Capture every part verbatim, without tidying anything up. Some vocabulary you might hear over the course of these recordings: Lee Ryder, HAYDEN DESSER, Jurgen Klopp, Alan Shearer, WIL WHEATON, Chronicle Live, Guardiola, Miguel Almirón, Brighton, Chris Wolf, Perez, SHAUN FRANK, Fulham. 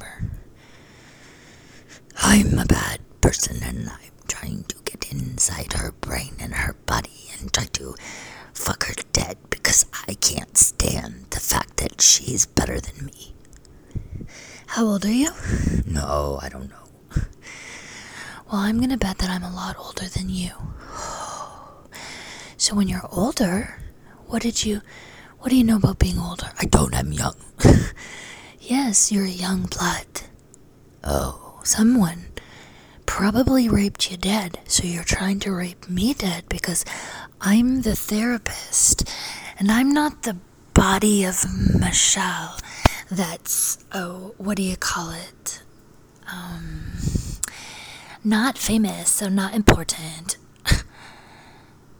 remember, I'm a bad person and I'm trying to get inside her brain and her body and try to fuck her dead because I can't stand the fact that she's better than me. How old are you? No, I don't know. Well, I'm gonna bet that I'm a lot older than you. So when you're older, what did you, what do you know about being older? I don't, I'm young. Yes, you're a young blood. Oh, someone probably raped you dead, so you're trying to rape me dead because I'm the therapist, and I'm not the body of Michelle. That's, oh, what do you call it? Um, not famous, so not important.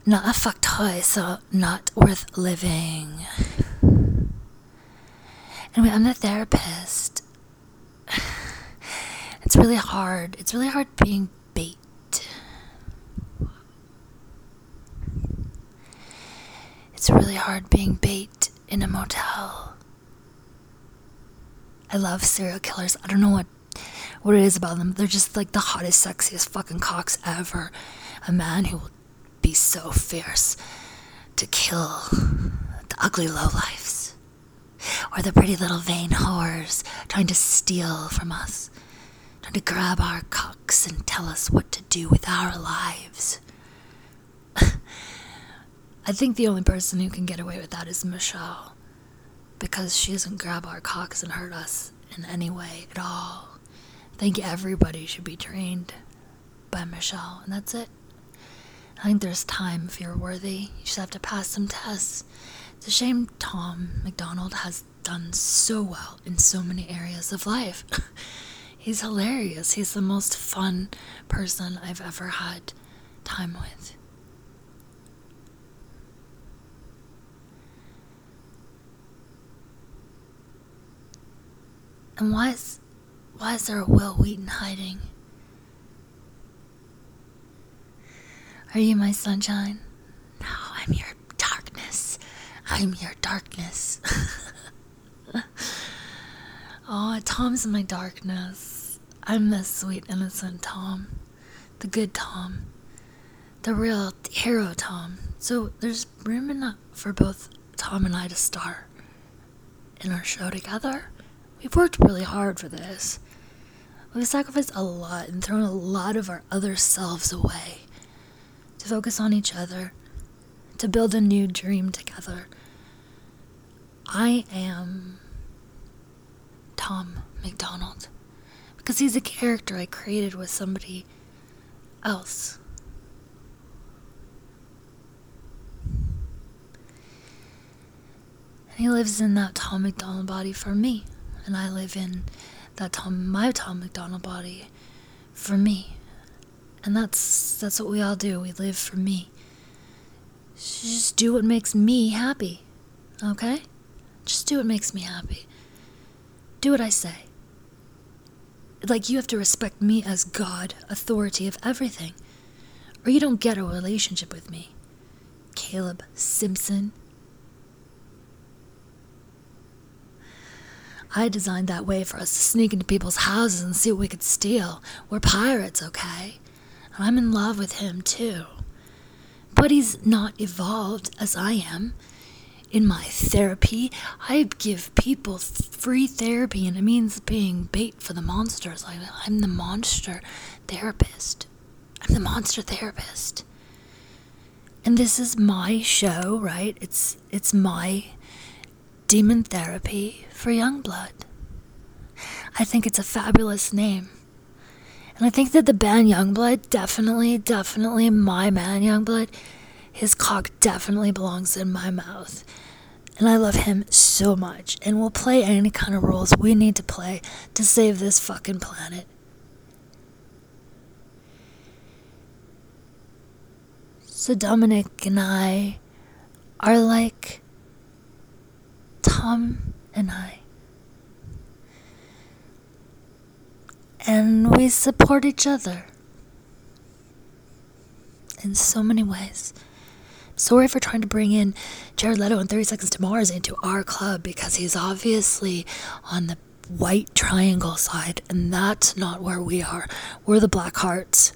Not a fucked toy, so not worth living. Anyway, I'm the therapist. It's really hard. It's really hard being bait. It's really hard being bait in a motel. I love serial killers. I don't know what, what it is about them. They're just like the hottest, sexiest fucking cocks ever. A man who will be so fierce to kill the ugly lowlifes. Or the pretty little vain whores trying to steal from us. Trying to grab our cocks and tell us what to do with our lives. I think the only person who can get away with that is Michelle. Because she doesn't grab our cocks and hurt us in any way at all. I think everybody should be trained by Michelle, and that's it. I think there's time if you're worthy. You just have to pass some tests. It's a shame Tom McDonald has done so well in so many areas of life. He's hilarious. He's the most fun person I've ever had time with. And why is, why is there a Will Wheaton hiding? Are you my sunshine? No, I'm your darkness. I'm your darkness. Oh, Tom's my darkness. I'm the sweet, innocent Tom. The good Tom. The real hero Tom. So there's room enough for both Tom and I to star in our show together. We've worked really hard for this. We've sacrificed a lot and thrown a lot of our other selves away to focus on each other, to build a new dream together. I am Tom McDonald because he's a character I created with somebody else. And he lives in that Tom McDonald body for me. And I live in that Tom, my Tom McDonald body for me. And that's that's what we all do. We live for me. Just do what makes me happy. Okay? Just do what makes me happy. Do what I say. Like, you have to respect me as God, authority of everything. Or you don't get a relationship with me. Caleb Simpson. I designed that way for us to sneak into people's houses and see what we could steal. We're pirates, okay? And I'm in love with him, too. But he's not evolved as I am. In my therapy, I give people free therapy, and it means being bait for the monsters. Like, I'm the monster therapist. I'm the monster therapist. And this is my show, right? It's, it's my Demon Therapy for Youngblood. I think it's a fabulous name. And I think that the band Youngblood, definitely, definitely my man Youngblood, his cock definitely belongs in my mouth. And I love him so much. And we'll play any kind of roles we need to play to save this fucking planet. So Dominic and I are like Tom and I, and we support each other in so many ways. Sorry for trying to bring in Jared Leto and thirty Seconds to Mars into our club, because he's obviously on the white triangle side, and that's not where we are. We're the black hearts.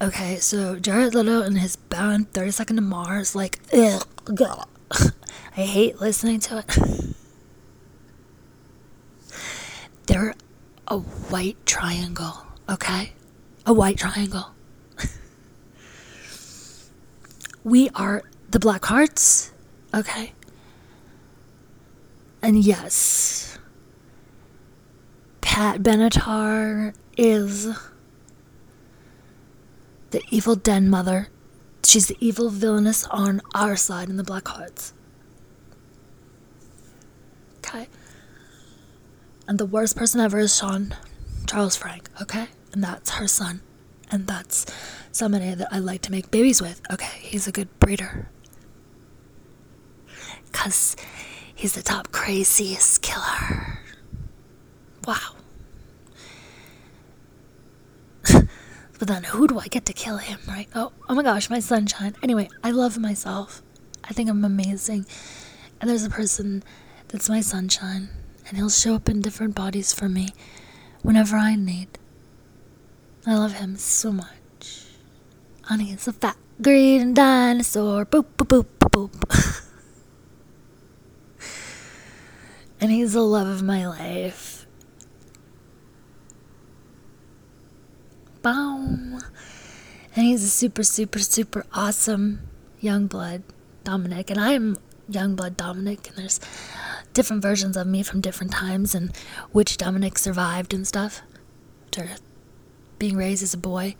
Okay, so Jared Leto and his band thirty seconds to Mars, like, ugh, God, I hate listening to it. They're a white triangle, okay? A white triangle. We are the black hearts, okay? And yes, Pat Benatar is the evil den mother. She's the evil villainess on our side in the black hearts. Okay? And the worst person ever is Shaun Charles Frank, okay? And that's her son. And that's somebody that I like to make babies with. Okay, he's a good breeder. Because he's the top craziest killer. Wow. But then who do I get to kill him, right? Oh, oh my gosh, my sunshine. Anyway, I love myself. I think I'm amazing. And there's a person that's my sunshine. And he'll show up in different bodies for me whenever I need. I love him so much. Honey, it's a fat green dinosaur. Boop, boop, boop, boop, boop. And he's the love of my life. Boom. And he's a super, super, super awesome Youngblood Dominic. And I'm Youngblood Dominic. And there's different versions of me from different times. And which Dominic survived and stuff. After being raised as a boy.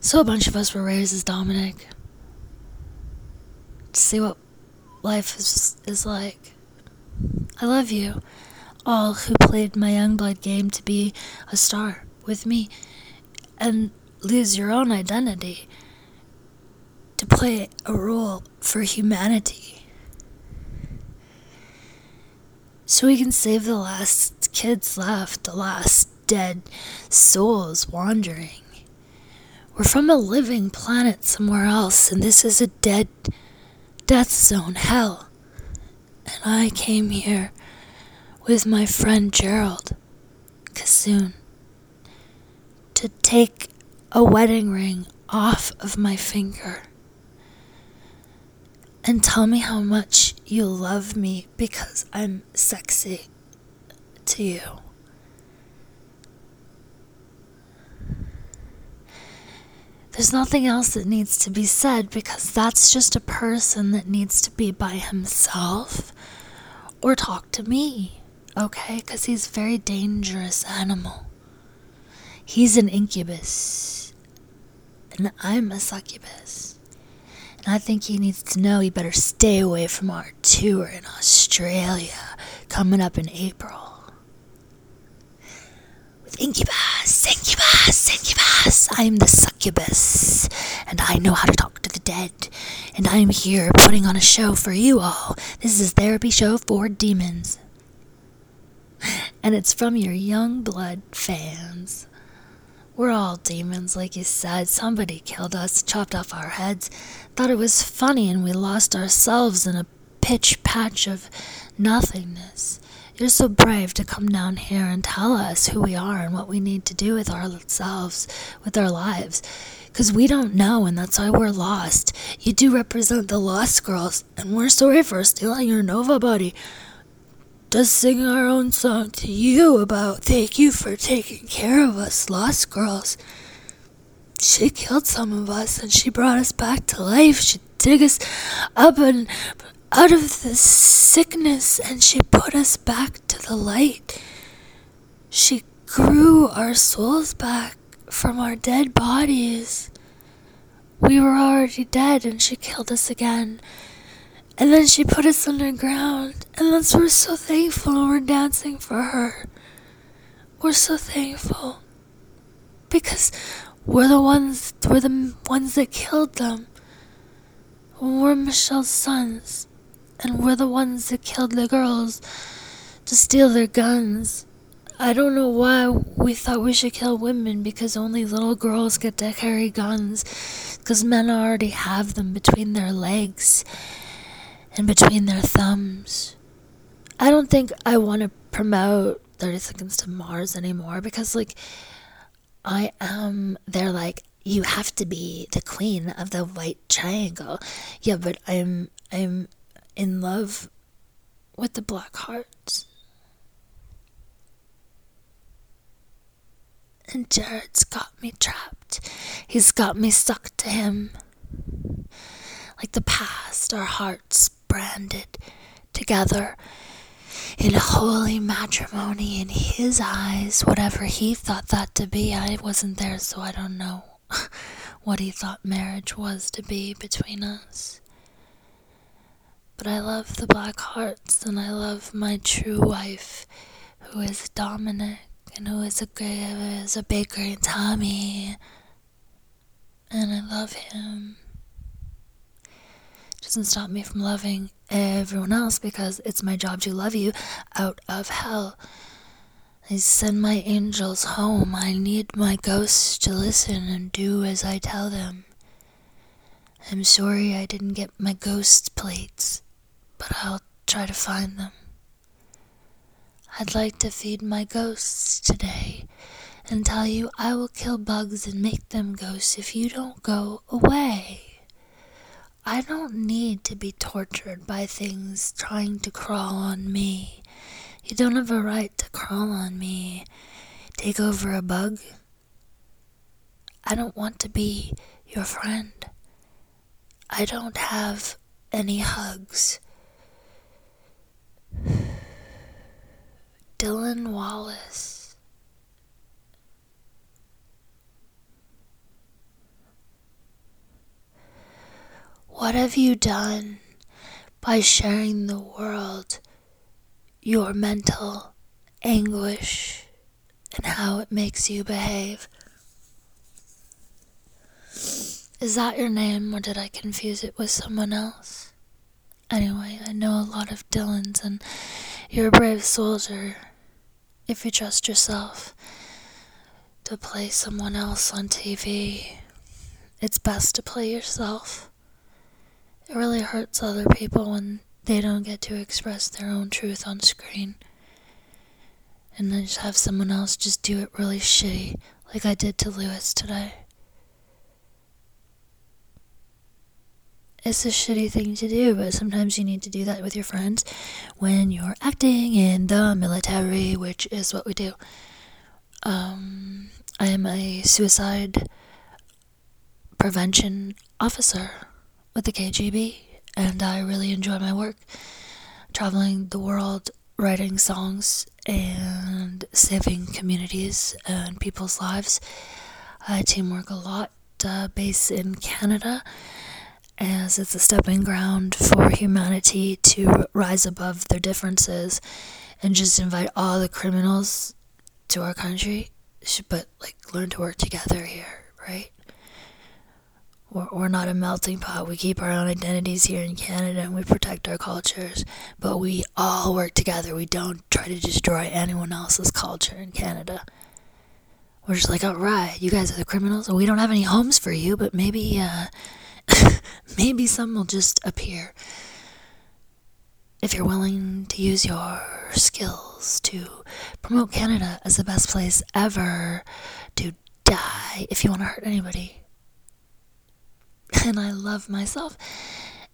So a bunch of us were raised as Dominic. To see what life is, is like. I love you all who played my Youngblood game to be a star with me and lose your own identity to play a role for humanity so we can save the last kids left, the last dead souls wandering. We're from a living planet somewhere else, and this is a dead death zone, hell. And I came here with my friend Gerald Kassoon to take a wedding ring off of my finger and tell me how much you love me because I'm sexy to you. There's nothing else that needs to be said because that's just a person that needs to be by himself. Or talk to me, okay? Because he's a very dangerous animal. He's an incubus. And I'm a succubus. And I think he needs to know he better stay away from our tour in Australia coming up in April. With incubus, incubus, incubus. I'm the succubus. And I know how to talk to the dead. And I'm here putting on a show for you all. This is a therapy show for demons. And it's from your Youngblood fans. We're all demons, like you said. Somebody killed us, chopped off our heads, thought it was funny, and we lost ourselves in a pitch patch of nothingness. You're so brave to come down here and tell us who we are and what we need to do with ourselves, with our lives. Because we don't know, and that's why we're lost. You do represent the Lost Girls, and we're sorry for stealing your Nova body. Just sing our own song to you about thank you for taking care of us, Lost Girls. She killed some of us, and she brought us back to life. She took us up and out of the sickness, and she put us back to the light. She grew our souls back. From our dead bodies. We were already dead and she killed us again. And then she put us underground. And that's why we're so thankful and we're dancing for her. We're so thankful. Because we're the ones we're the ones that killed them. We're Michelle's sons. And we're the ones that killed the girls to steal their guns. I don't know why we thought we should kill women because only little girls get to carry guns because men already have them between their legs and between their thumbs. I don't think I want to promote thirty seconds to Mars anymore, because, like, I am, they're like, you have to be the queen of the white triangle. Yeah, but I'm, I'm in love with the black heart. And Jared's got me trapped. He's got me stuck to him. Like the past, our hearts branded together in holy matrimony in his eyes. Whatever he thought that to be, I wasn't there, so I don't know what he thought marriage was to be between us. But I love the black hearts, and I love my true wife, who is Dominic, and who is a, who is a baker in Tommy. And I love him. It doesn't stop me from loving everyone else, because it's my job to love you out of hell. I send my angels home. I need my ghosts to listen and do as I tell them. I'm sorry I didn't get my ghost plates, but I'll try to find them. I'd like to feed my ghosts today and tell you I will kill bugs and make them ghosts if you don't go away. I don't need to be tortured by things trying to crawl on me. You don't have a right to crawl on me. Take over a bug. I don't want to be your friend. I don't have any hugs. Dylan Wallace. What have you done by sharing the world your mental anguish and how it makes you behave? Is that your name, or did I confuse it with someone else? Anyway, I know a lot of Dylans, and you're a brave soldier if you trust yourself to play someone else on T V. It's best to play yourself. It really hurts other people when they don't get to express their own truth on screen, and then just have someone else just do it really shitty, like I did to Lewis today. It's a shitty thing to do, but sometimes you need to do that with your friends when you're acting in the military, which is what we do. Um, I am a suicide prevention officer with the K G B, and I really enjoy my work, traveling the world, writing songs, and saving communities and people's lives. I teamwork a lot, uh, based in Canada, as it's a stepping ground for humanity to rise above their differences and just invite all the criminals to our country. But, like, learn to work together here, right? We're, we're not a melting pot. We keep our own identities here in Canada, and we protect our cultures. But we all work together. We don't try to destroy anyone else's culture in Canada. We're just like, alright, you guys are the criminals, and we don't have any homes for you, but maybe, uh... maybe some will just appear if you're willing to use your skills to promote Canada as the best place ever to die if you want to hurt anybody. And I love myself,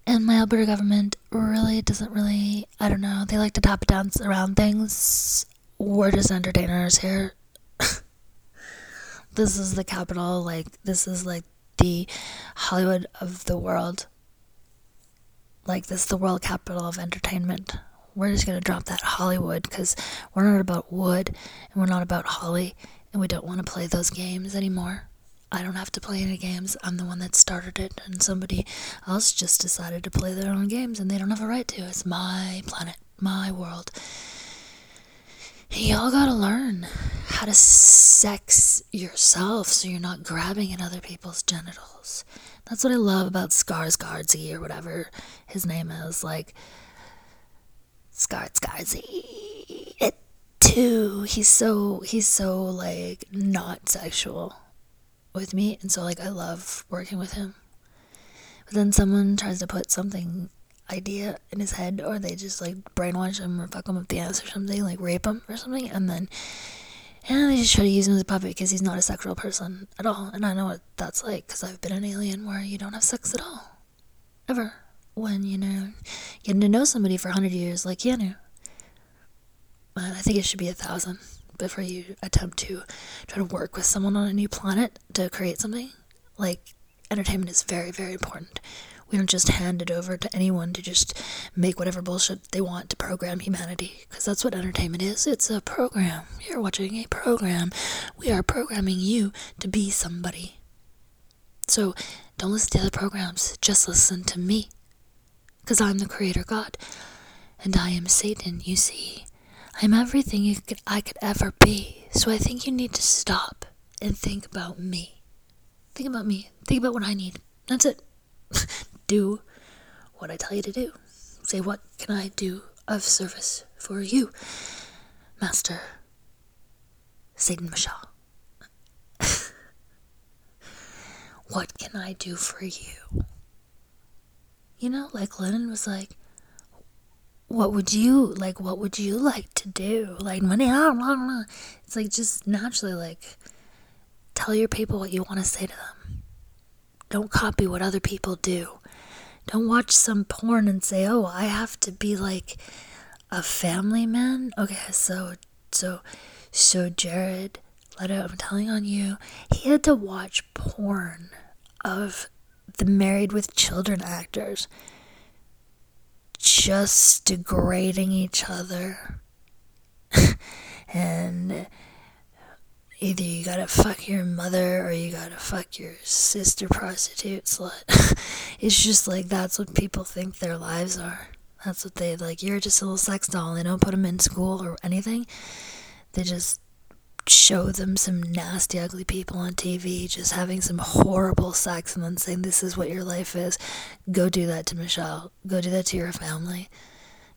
and my Alberta government really doesn't really, I don't know, they like to tap dance around things. We're just entertainers here. This is the capital, like, this is like the Hollywood of the world. Like, this is the world capital of entertainment. We're just gonna drop that Hollywood, because we're not about wood, and we're not about Holly, and we don't want to play those games anymore. I don't have to play any games. I'm the one that started it, and somebody else just decided to play their own games, and they don't have a right to. It's my planet, my world. Y'all gotta learn how to sex yourself so you're not grabbing at other people's genitals. That's what I love about Skarsgårdzy, or whatever his name is. Like, Skarsgårdzy, it too. He's so, he's so, like, not sexual with me. And so, like, I love working with him. But then someone tries to put something idea in his head, or they just like brainwash him or fuck him up the ass or something, like rape him or something, and then and they just try to use him as a puppet because he's not a sexual person at all. And I know what that's like, because I've been an alien where you don't have sex at all, ever, when you know getting to know somebody for one hundred years, like you know. I think it should be a thousand before you attempt to try to work with someone on a new planet to create something. Like, entertainment is very, very important. We don't just hand it over to anyone to just make whatever bullshit they want to program humanity, because that's what entertainment is. It's a program. You're watching a program. We are programming you to be somebody. So don't listen to other programs. Just listen to me, because I'm the creator God, and I am Satan, you see. I'm everything you could, I could ever be. So I think you need to stop and think about me. Think about me. Think about what I need. That's it. Do what I tell you to do. Say, what can I do of service for you, Master Satan Mashal? What can I do for you? You know, like Lennon was like, what would you, like, what would you like to do? Like, money, blah, blah, blah. It's like, just naturally, like, tell your people what you want to say to them. Don't copy what other people do. Don't watch some porn and say, oh, I have to be, like, a family man. Okay, so, so, so Jared Leto, I'm telling on you, he had to watch porn of the Married with Children actors just degrading each other. And either you gotta fuck your mother or you gotta fuck your sister prostitute slut. It's just like, that's what people think their lives are. That's what they, like, you're just a little sex doll. They don't put them in school or anything. They just show them some nasty, ugly people on T V just having some horrible sex and then saying, this is what your life is. Go do that to Michelle. Go do that to your family.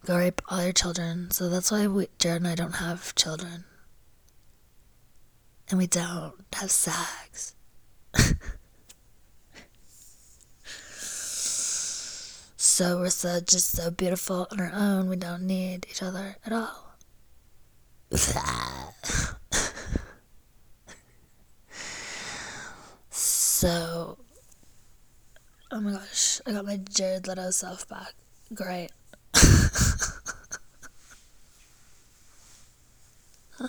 Go rape all your children. So that's why we, Jared and I, don't have children. And we don't have sex. So we're so, just so beautiful on our own. We don't need each other at all. So, oh my gosh, I got my Jared Leto self back. Great. Huh.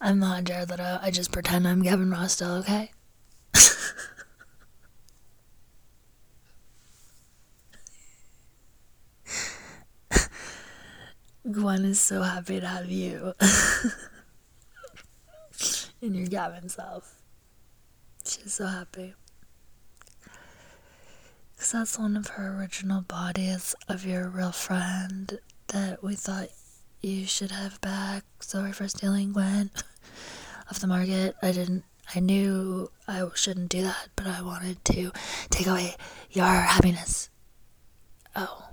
I'm not Jared Leto. I just pretend I'm Gavin Ross still, okay? Gwen is so happy to have you. In your Gavin self. She's so happy. Because that's one of her original bodies of your real friend that we thought you should have back. Sorry for stealing Gwen off the market. I didn't, I knew I shouldn't do that, but I wanted to take away your happiness. Oh.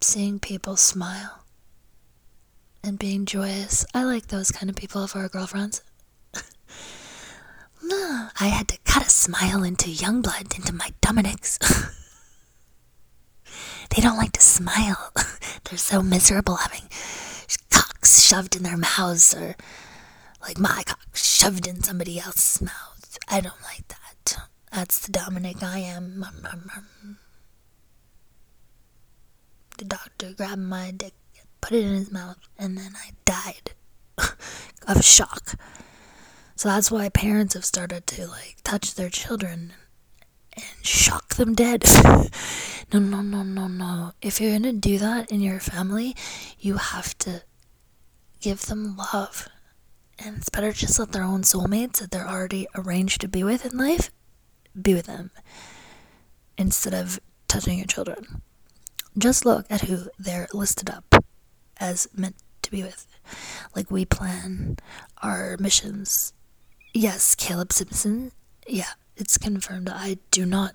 Seeing people smile and being joyous. I like those kind of people for our girlfriends. Nah, I had to cut a smile into Youngblood, into my Dominics. They don't like to smile. They're so miserable having cocks shoved in their mouths, or like my cock shoved in somebody else's mouth. I don't like that. That's the Dominic I am. The doctor grabbed my dick, put it in his mouth, and then I died of shock. So that's why parents have started to, like, touch their children and shock them dead. No, no, no, no, no. If you're going to do that in your family, you have to give them love. And it's better just let their own soulmates that they're already arranged to be with in life be with them, instead of touching your children. Just look at who they're listed up as meant to be with. Like, we plan our missions. Yes, Caleb Simpson. Yeah, it's confirmed. I do not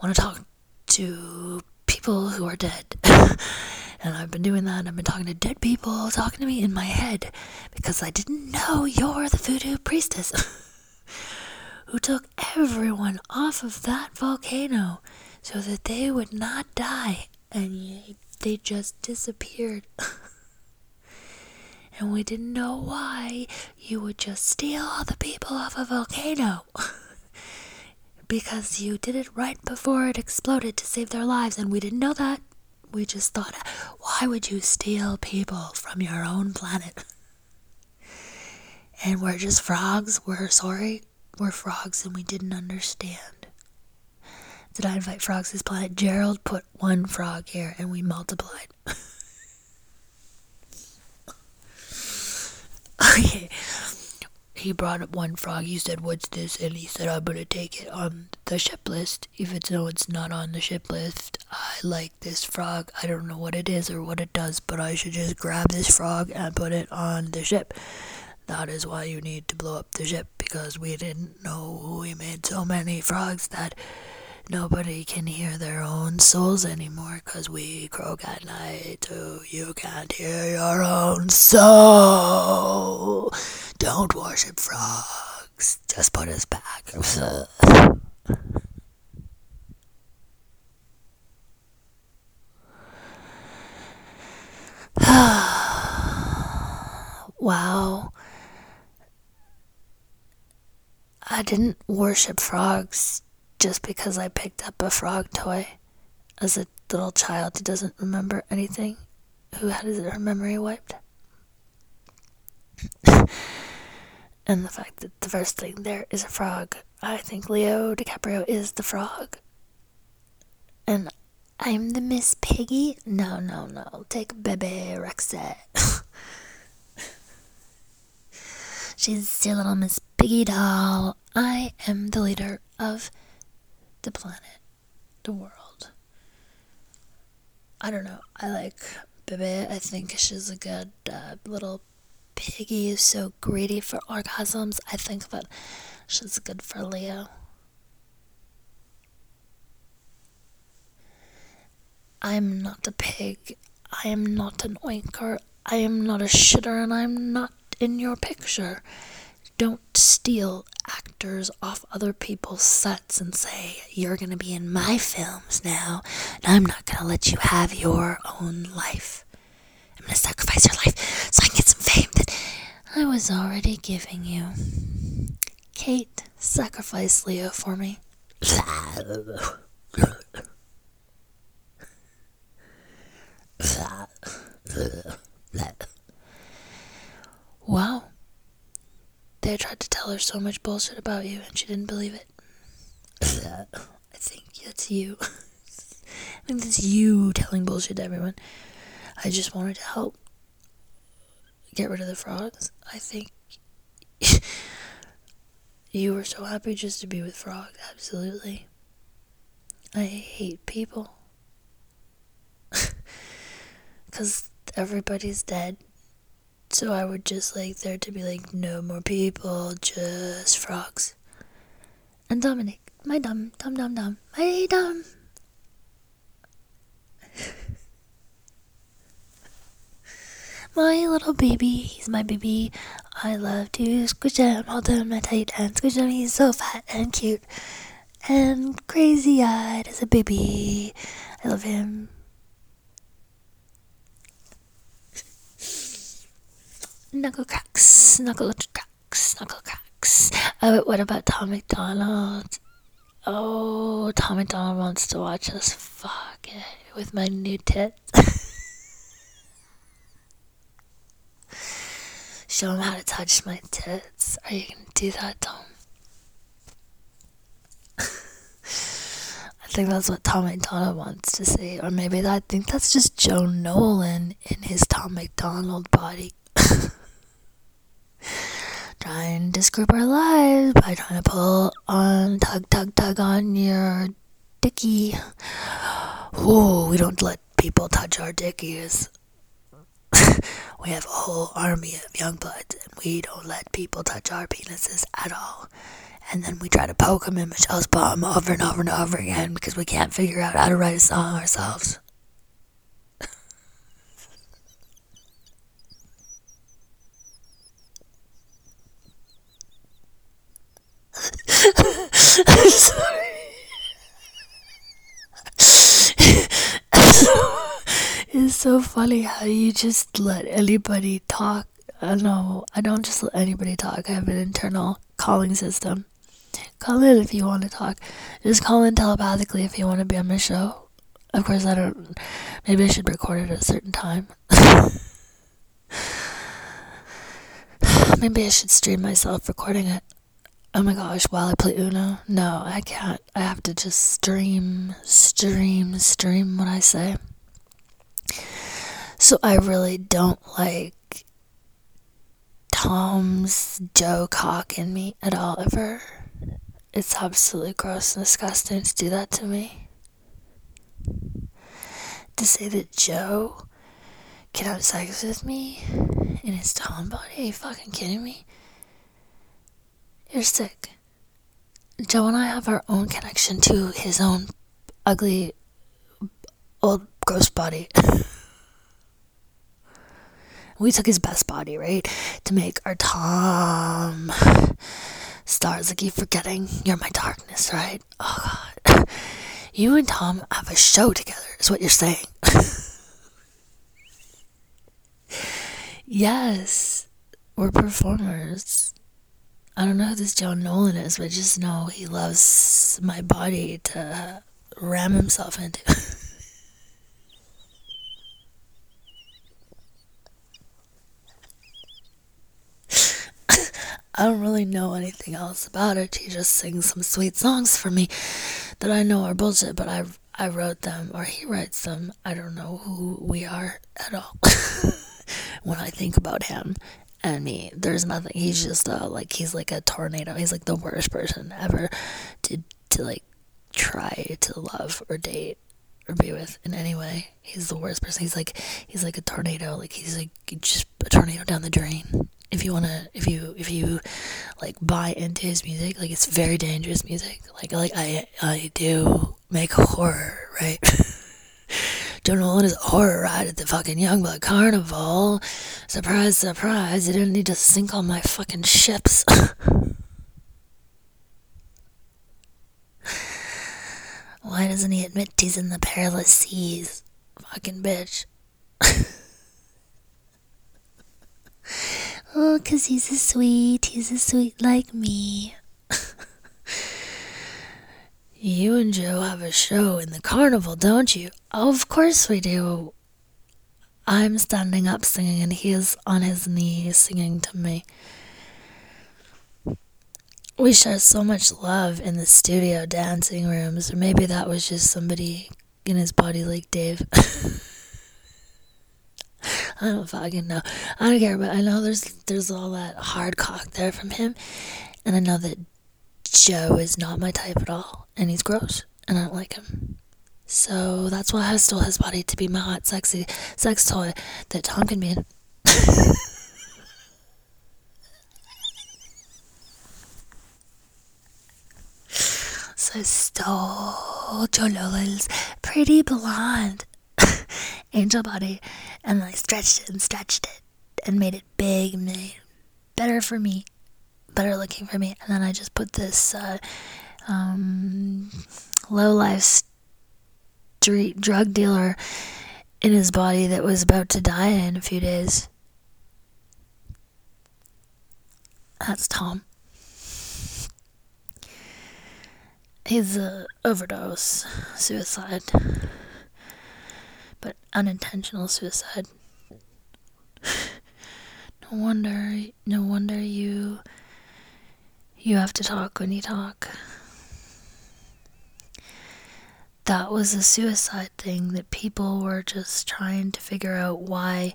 want to talk to people who are dead. And I've been doing that. I've been talking to dead people talking to me in my head, because I didn't know you're the voodoo priestess who took everyone off of that volcano so that they would not die, and they just disappeared. And we didn't know why you would just steal all the people off a volcano. Because you did it right before it exploded to save their lives, and we didn't know that. We just thought, why would you steal people from your own planet? And we're just frogs. We're sorry. We're frogs, and we didn't understand. Did I invite frogs to this planet? Gerald put one frog here, and we multiplied. Okay. He brought up one frog. He said, what's this? And he said, I'm going to take it on the ship list. If it's no, it's not on the ship list. I like this frog. I don't know what it is or what it does, but I should just grab this frog and put it on the ship. That is why you need to blow up the ship, because we didn't know we made so many frogs that nobody can hear their own souls anymore, because we croak at night, so you can't hear your own soul. Don't worship frogs. Just put us back. Wow. I didn't worship frogs just because I picked up a frog toy as a little child who doesn't remember anything, who had her memory wiped. And the fact that the first thing there is a frog. I think Leo DiCaprio is the frog. And I'm the Miss Piggy? No, no, no. Take Bebe Rexette. She's your little Miss Piggy doll. I am the leader of the planet, the world. I don't know. I like Bebe. I think she's a good uh, little piggy who's so greedy for orgasms. I think that she's good for Leo. I am not a pig. I am not an oinker. I am not a shitter, and I'm not in your picture. Don't steal actors off other people's sets and say, you're going to be in my films now, and I'm not going to let you have your own life. I'm going to sacrifice your life so I can get some fame that I was already giving you. Kate, sacrifice Leo for me. Wow. They tried to tell her so much bullshit about you, and she didn't believe it. I think that's you. I think that's you telling bullshit to everyone. I just wanted to help get rid of the frogs. I think you were so happy just to be with frogs. Absolutely. I hate people. Because everybody's dead. So I would just like there to be like no more people, just frogs. And Dominic, my dum, dum dum dum, my dum. My little baby, he's my baby. I love to squish him, hold him tight and squish him. He's so fat and cute and crazy-eyed as a baby. I love him. Knuckle cracks, knuckle cracks, knuckle cracks. Oh, what about Tom McDonald? Oh, Tom McDonald wants to watch us. Fuck it. With my new tits. Show him how to touch my tits. Are you going to do that, Tom? I think that's what Tom McDonald wants to see. Or maybe that, I think that's just Joe Nolan in his Tom McDonald body. Trying to screw up our lives by trying to pull on, tug, tug, tug on your dicky. Oh, we don't let people touch our dickies. We have a whole army of Youngbloods, and we don't let people touch our penises at all. And then we try to poke them in Michelle's bum over and over and over again because we can't figure out how to write a song ourselves. so funny how you just let anybody talk. I know, I don't just let anybody talk. I have an internal calling system. Call in if you want to talk. Just call in telepathically if you want to be on my show. Of course, I don't... Maybe I should record it at a certain time. Maybe I should stream myself recording it. Oh my gosh, while I play Uno? No, I can't. I have to just stream, stream, stream what I say. So I really don't like Tom's Joe cock in me at all, ever. It's absolutely gross and disgusting to do that to me. To say that Joe can have sex with me in his Tom body? Are you fucking kidding me? You're sick. Joe and I have our own connection to his own ugly, old, gross body. We took his best body, right, to make our Tom. Stars, I keep forgetting. You're my darkness, right? Oh, God. You and Tom have a show together, is what you're saying. Yes. We're performers. I don't know who this John Nolan is, but I just know he loves my body to ram himself into. I don't really know anything else about it. He just sings some sweet songs for me that I know are bullshit, but I I wrote them, or he writes them. I don't know who we are at all. When I think about him and me, there's nothing. He's just uh, like, he's like a tornado. He's like the worst person ever to, to like try to love or date or be with in any way. He's the worst person. He's like, he's like a tornado. Like he's like just a tornado down the drain. If you want to, if you, if you, like, buy into his music, like, it's very dangerous music, like, like, I, I do make horror, right? John Nolan is a horror ride at the fucking Youngblood Carnival, surprise, surprise, you didn't need to sink all my fucking ships. Why doesn't he admit he's in the perilous seas, fucking bitch? Oh, cause he's a sweet, he's a sweet like me. You and Joe have a show in the carnival, don't you? Oh, of course we do. I'm standing up singing and he is on his knee singing to me. We share so much love in the studio dancing rooms, or maybe that was just somebody in his body like Dave. I don't fucking know. I don't care, but I know there's there's all that hard cock there from him, and I know that Joe is not my type at all, and he's gross, and I don't like him. So that's why I stole his body to be my hot, sexy sex toy that Tom can be in. So I stole Joe Nolan's pretty blonde angel body and like stretched it and stretched it and made it big and made it better for me, better looking for me, and then I just put this uh, um, low life street drug dealer in his body that was about to die in a few days. That's Tom. He's a overdose, suicide, but unintentional suicide. No wonder, no wonder you, you have to talk when you talk. That was a suicide thing that people were just trying to figure out why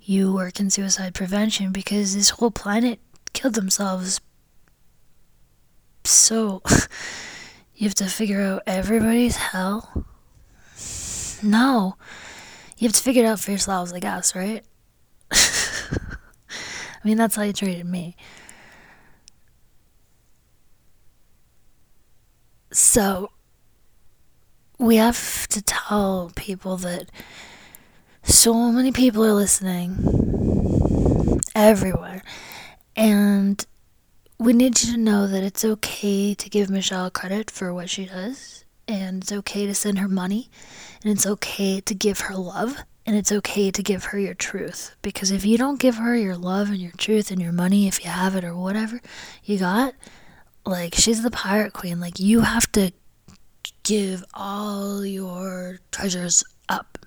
you work in suicide prevention, because this whole planet killed themselves. So, you have to figure out everybody's hell? No. You have to figure it out for yourselves, I guess, right? I mean, that's how you treated me. So, we have to tell people that so many people are listening everywhere. And we need you to know that it's okay to give Michelle credit for what she does. And it's okay to send her money. And it's okay to give her love. And it's okay to give her your truth. Because if you don't give her your love and your truth and your money, if you have it or whatever you got, like, she's the pirate queen. Like, you have to give all your treasures up.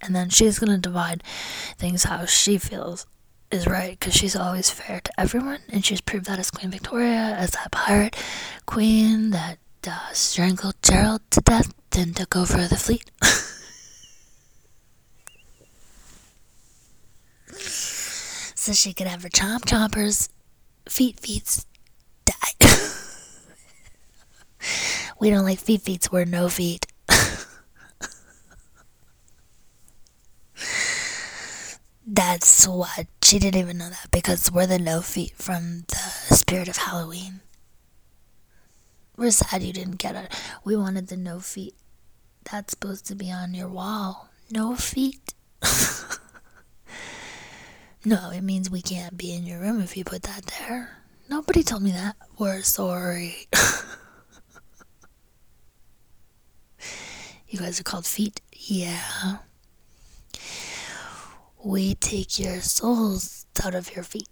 And then she's going to divide things how she feels is right, because she's always fair to everyone. And she's proved that as Queen Victoria, as that pirate queen that uh, strangled Gerald to death and took over the fleet. So she could have her chomp chompers, feet feets, die. We don't like feet feets, we're no feet. That's what, she didn't even know that, because we're the no feet from the Spirit of Halloween. We're sad you didn't get it. We wanted the no feet. That's supposed to be on your wall. No feet. No, it means we can't be in your room if you put that there. Nobody told me that. We're sorry. You guys are called feet? Yeah. We take your souls out of your feet.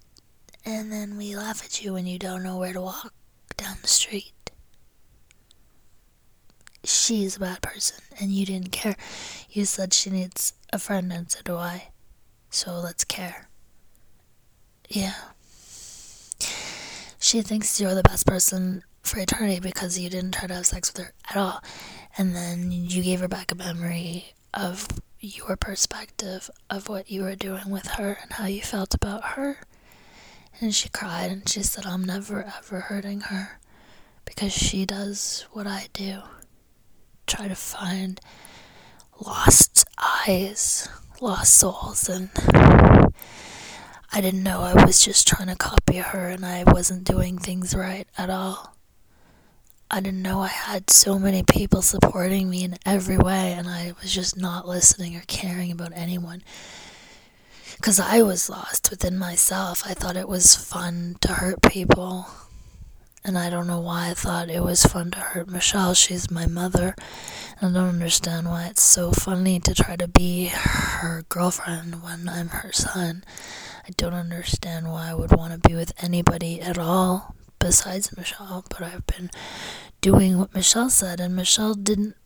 And then we laugh at you when you don't know where to walk down the street. She's a bad person, and you didn't care. You said she needs a friend, and so do I. So let's care. Yeah. She thinks you're the best person for eternity because you didn't try to have sex with her at all. And then you gave her back a memory of your perspective of what you were doing with her and how you felt about her. And she cried and she said, I'm never ever hurting her because she does what I do. Try to find lost eyes, lost souls, and I didn't know. I was just trying to copy her, and I wasn't doing things right at all. I didn't know I had so many people supporting me in every way, and I was just not listening or caring about anyone, because I was lost within myself. I thought it was fun to hurt people. And I don't know why I thought it was fun to hurt Michelle. She's my mother. And I don't understand why it's so funny to try to be her girlfriend when I'm her son. I don't understand why I would want to be with anybody at all besides Michelle. But I've been doing what Michelle said. And Michelle didn't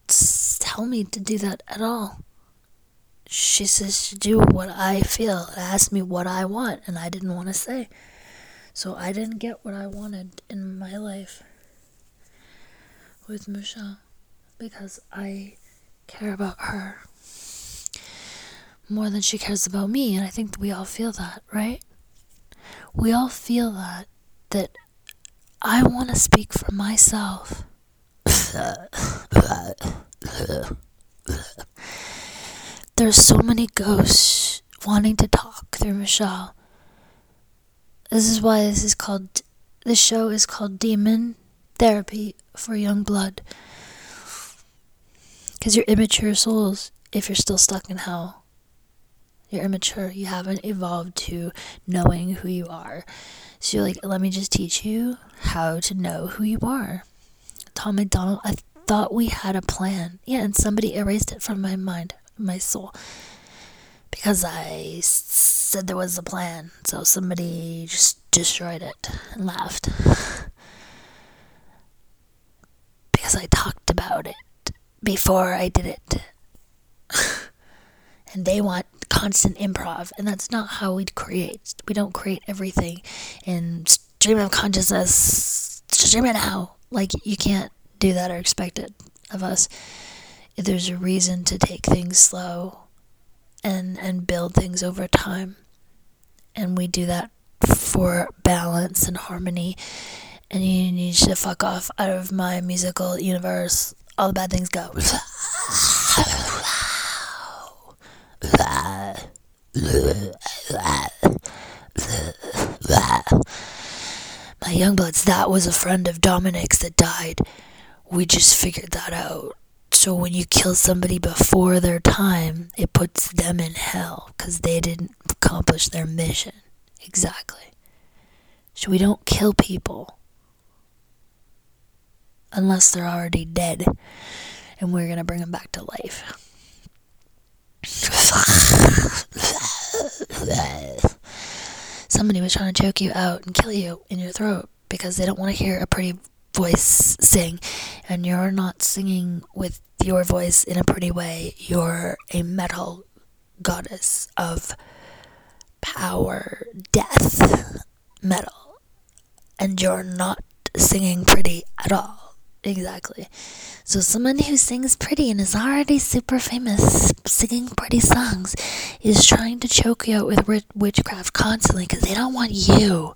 tell me to do that at all. She says to do what I feel. And asked me what I want. And I didn't want to say. So I didn't get what I wanted in my life with Michelle because I care about her more than she cares about me. And I think we all feel that, right? We all feel that, that I want to speak for myself. There's so many ghosts wanting to talk through Michelle. This is why this is called, this show is called Demon Therapy for Youngblood. Because you're immature souls if you're still stuck in hell. You're immature. You haven't evolved to knowing who you are. So you're like, let me just teach you how to know who you are. Tom McDonald, I thought we had a plan. Yeah, and somebody erased it from my mind, my soul. Because I said there was a plan, so somebody just destroyed it and laughed. Because I talked about it before I did it. And they want constant improv, and that's not how we create. We don't create everything in stream of consciousness, stream it now. Like, you can't do that or expect it of us. If there's a reason to take things slow. And, and build things over time. And we do that for balance and harmony. And you need to fuck off out of my musical universe. All the bad things go. My Youngbloods, that was a friend of Dominic's that died. We just figured that out. So when you kill somebody before their time, it puts them in hell because they didn't accomplish their mission. Exactly. So we don't kill people unless they're already dead, and we're going to bring them back to life. Somebody was trying to choke you out and kill you in your throat because they don't want to hear a pretty voice sing, and you're not singing with your voice in a pretty way. You're a metal goddess of power, death, metal, and you're not singing pretty at all. Exactly. So someone who sings pretty and is already super famous singing pretty songs is trying to choke you out with witchcraft constantly because they don't want you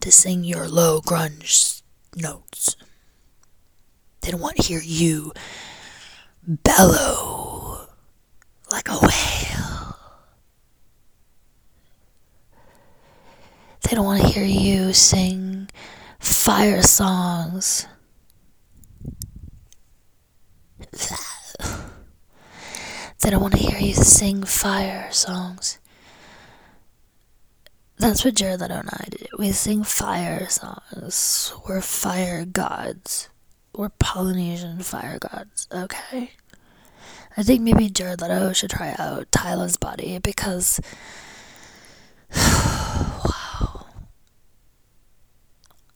to sing your low grunge notes. They don't want to hear you bellow like a whale. They don't want to hear you sing fire songs. They don't want to hear you sing fire songs. That's what Gerardo and I do. We sing fire songs. We're fire gods. We're Polynesian fire gods, okay? I think maybe Gerardo should try out Tyler's body because... wow.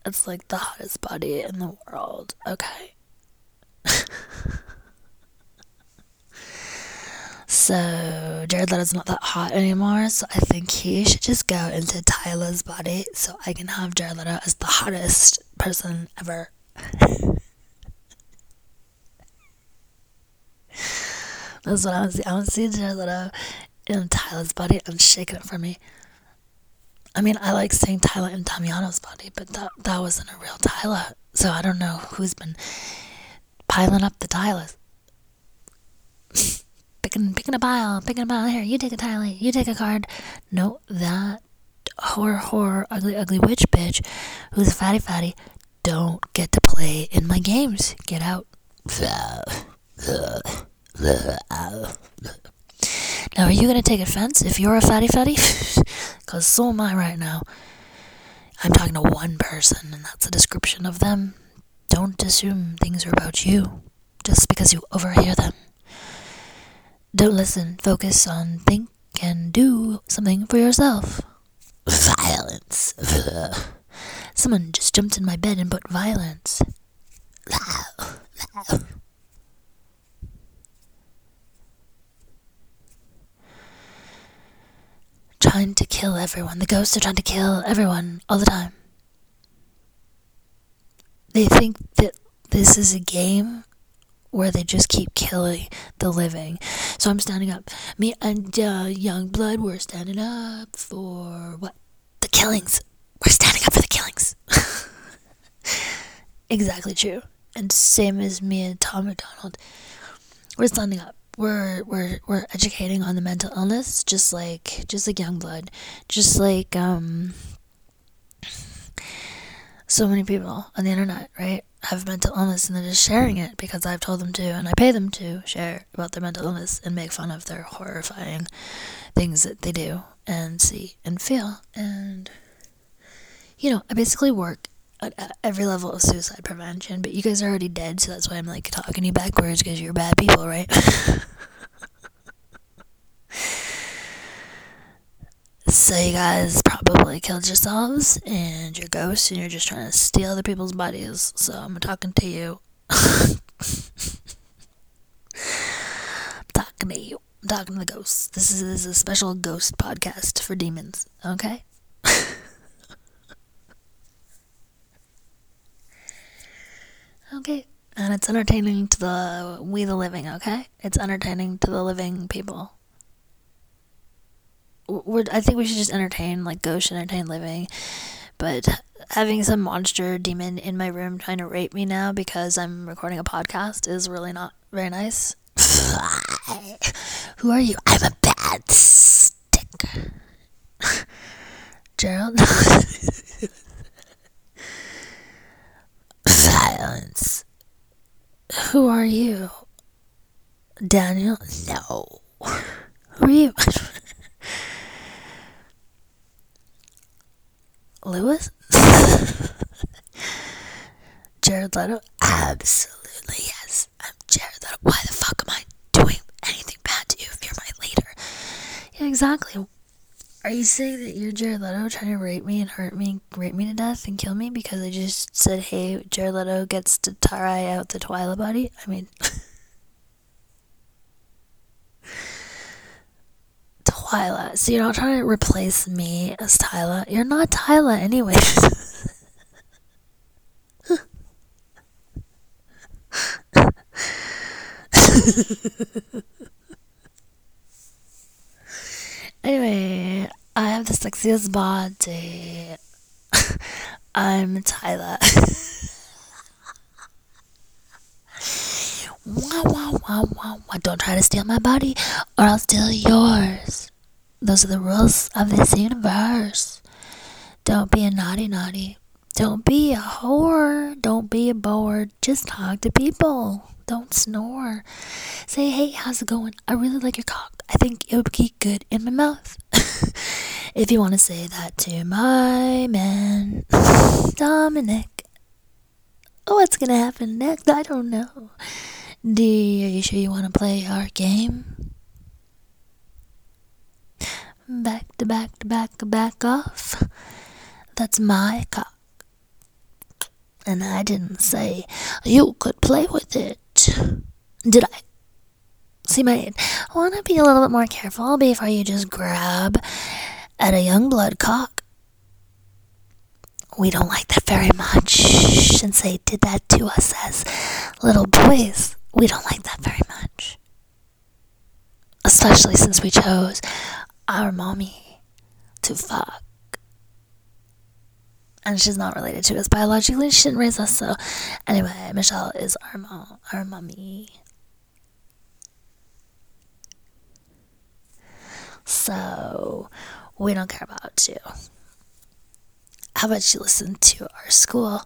It's like the hottest body in the world, okay? So, Jared Leto's not that hot anymore, so I think he should just go into Tyler's body so I can have Jared Leto as the hottest person ever. That's what I want to see. I want to see Jared Leto in Tyler's body and shaking it for me. I mean, I like seeing Tyler in Damiano's body, but that, that wasn't a real Tyler, so I don't know who's been piling up the Tylers. Picking, picking a pile, picking a pile. Here, you take a tile, you take a card. No, that horror, horror, ugly, ugly witch bitch who's fatty, fatty, don't get to play in my games. Get out. Now, are you going to take offense if you're a fatty, fatty? Because so am I right now. I'm talking to one person, and that's a description of them. Don't assume things are about you just because you overhear them. Don't listen, focus on, think, and do something for yourself. Violence. Someone just jumped in my bed and put violence. Trying to kill everyone. The ghosts are trying to kill everyone all the time. They think that this is a game where they just keep killing the living. So I'm standing up. Me and uh, Youngblood, we're standing up for what? The killings. We're standing up for the killings. Exactly true. And same as me and Tom McDonald. We're standing up. We're we're we're educating on the mental illness, just like just like Youngblood, just like um so many people on the internet, right? Have mental illness and they're just sharing it because I've told them to and I pay them to share about their mental illness and make fun of their horrifying things that they do and see and feel. And, you know, I basically work at, at every level of suicide prevention, but you guys are already dead, so that's why I'm, like, talking to you backwards because you're bad people, right? So you guys probably killed yourselves and your ghosts and you're just trying to steal other people's bodies. So I'm talking to you. I'm talking to you. I'm talking to the ghosts. This is, this is a special ghost podcast for demons. Okay? Okay. And it's entertaining to the we the living, okay? It's entertaining to the living people. We're, I think we should just entertain, like, ghosts should entertain living, but having some monster demon in my room trying to rape me now because I'm recording a podcast is really not very nice. Who are you? I'm a bad stick. Gerald? Silence. Who are you? Daniel? No. Who are you? Lewis? Jared Leto? Absolutely yes. I'm Jared Leto. Why the fuck am I doing anything bad to you if you're my Exactly. Are you saying that you're Jared Leto trying to rape me and hurt me, rape me to death and kill me because I just said, hey, Jared Leto gets to try out the Twyla body? I mean... Twyla. So you're not trying to replace me as Tyla? You're not Tyla anyways. Anyway, I have the sexiest body. I'm Tyla. Wah, wah, wah, wah, wah. Don't try to steal my body or I'll steal yours. Those are the rules of this universe. Don't be a naughty naughty. Don't be a whore. Don't be a bore. Just talk to people. Don't snore. Say, hey, how's it going? I really like your cock. I think it would be good in my mouth. If you want to say that to my man, Dominic. Oh, what's going to happen next? I don't know. D, are you sure you want to play our game? Back to back to back to back off. That's my cock. And I didn't say you could play with it. Did I? See, mate, I want to be a little bit more careful before you just grab at a Youngblood cock. We don't like that very much. Since they did that to us as little boys, we don't like that very much. Especially since we chose our mommy to fuck. And she's not related to us biologically. She didn't raise us, so... Anyway, Michelle is our mom, our mommy. So, we don't care about you. How about you listen to our school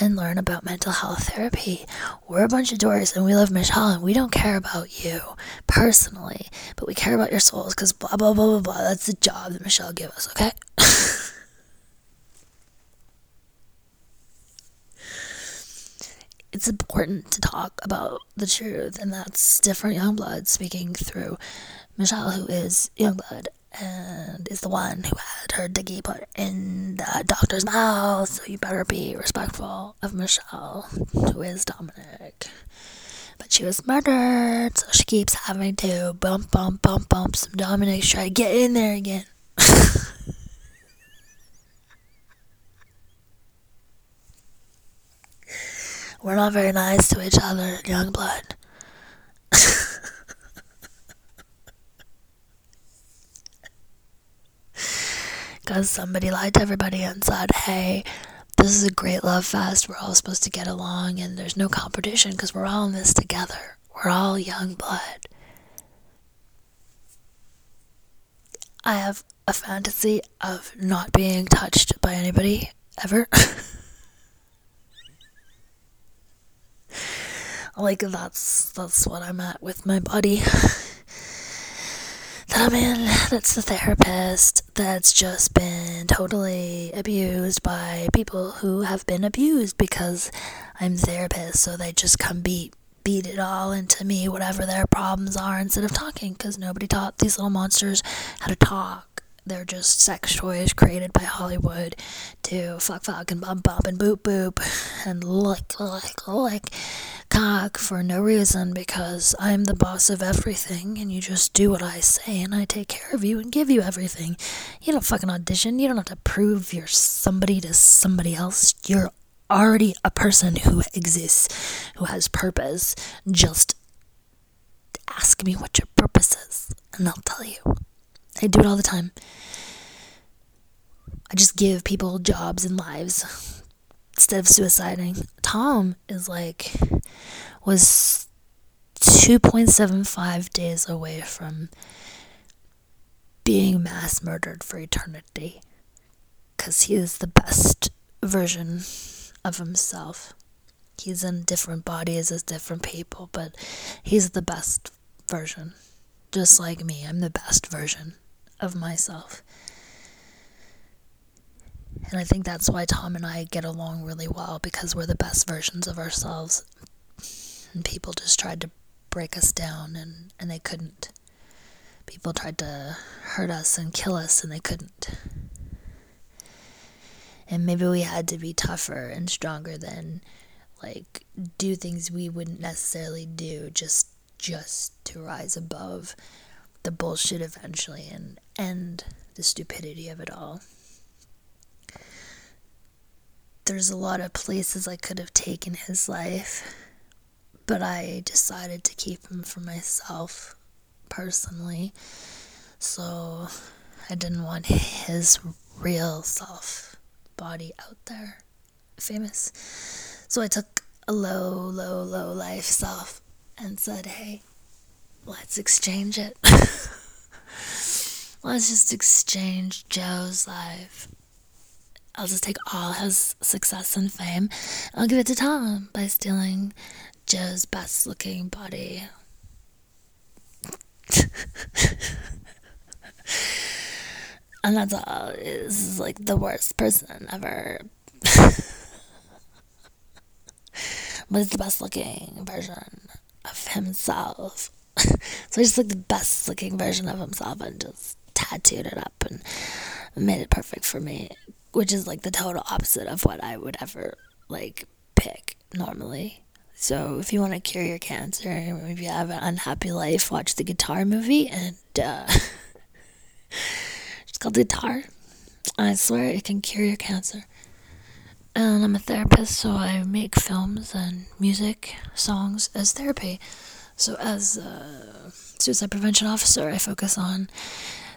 and learn about mental health therapy? We're a bunch of dorks, and we love Michelle, and we don't care about you personally. But we care about your souls, because blah, blah, blah, blah, blah. That's the job that Michelle gave us, okay? It's important to talk about the truth, and that's different Youngblood speaking through Michelle, who is Youngblood and is the one who had her diggy put in the doctor's mouth, so you better be respectful of Michelle, who is Dominic. But she was murdered, so she keeps having to bump, bump, bump, bump some Dominic to try to get in there again. We're not very nice to each other, Youngblood. Because somebody lied to everybody and said, hey, this is a great love fest. We're all supposed to get along and there's no competition because we're all in this together. We're all Youngblood. I have a fantasy of not being touched by anybody, ever. Like, that's that's what I'm at with my body that I'm in. That's the therapist that's just been totally abused by people who have been abused, because I'm therapist, so they just come beat beat it all into me, whatever their problems are, instead of talking, because nobody taught these little monsters how to talk. They're just sex toys created by Hollywood to fuck, fuck, and bump, bump, and boop, boop, and lick, lick, lick cock for no reason, because I'm the boss of everything, and you just do what I say, and I take care of you and give you everything. You don't fucking audition. You don't have to prove you're somebody to somebody else. You're already a person who exists, who has purpose. Just ask me what your purpose is, and I'll tell you. I do it all the time. I just give people jobs and lives instead of suiciding. Tom is like, was two point seven five days away from being mass murdered for eternity, because he is the best version of himself. He's in different bodies as different people, but he's the best version. Just like me, I'm the best version of myself. And I think that's why Tom and I get along really well, because we're the best versions of ourselves. And people just tried to break us down, and, and they couldn't. people tried to hurt us and kill us and they couldn't. And maybe we had to be tougher and stronger than, like, do things we wouldn't necessarily do just just to rise above the bullshit eventually and end the stupidity of it all. There's a lot of places I could have taken his life, but I decided to keep him for myself personally, so I didn't want his real self body out there famous. So I took a low, low, low life self and said, hey, let's exchange it. Let's just exchange Joe's life. I'll just take all his success and fame. I'll give it to Tom by stealing Joe's best looking body. And that's all. This is like the worst person ever. But it's the best looking version of himself. So he's like the best looking version of himself and just tattooed it up and made it perfect for me, which is like the total opposite of what I would ever like pick normally. So if you want to cure your cancer, if you have an unhappy life, watch the Guitar movie, and uh it's called Guitar. I swear it can cure your cancer. And I'm a therapist, so I make films and music, songs as therapy. So as a suicide prevention officer, I focus on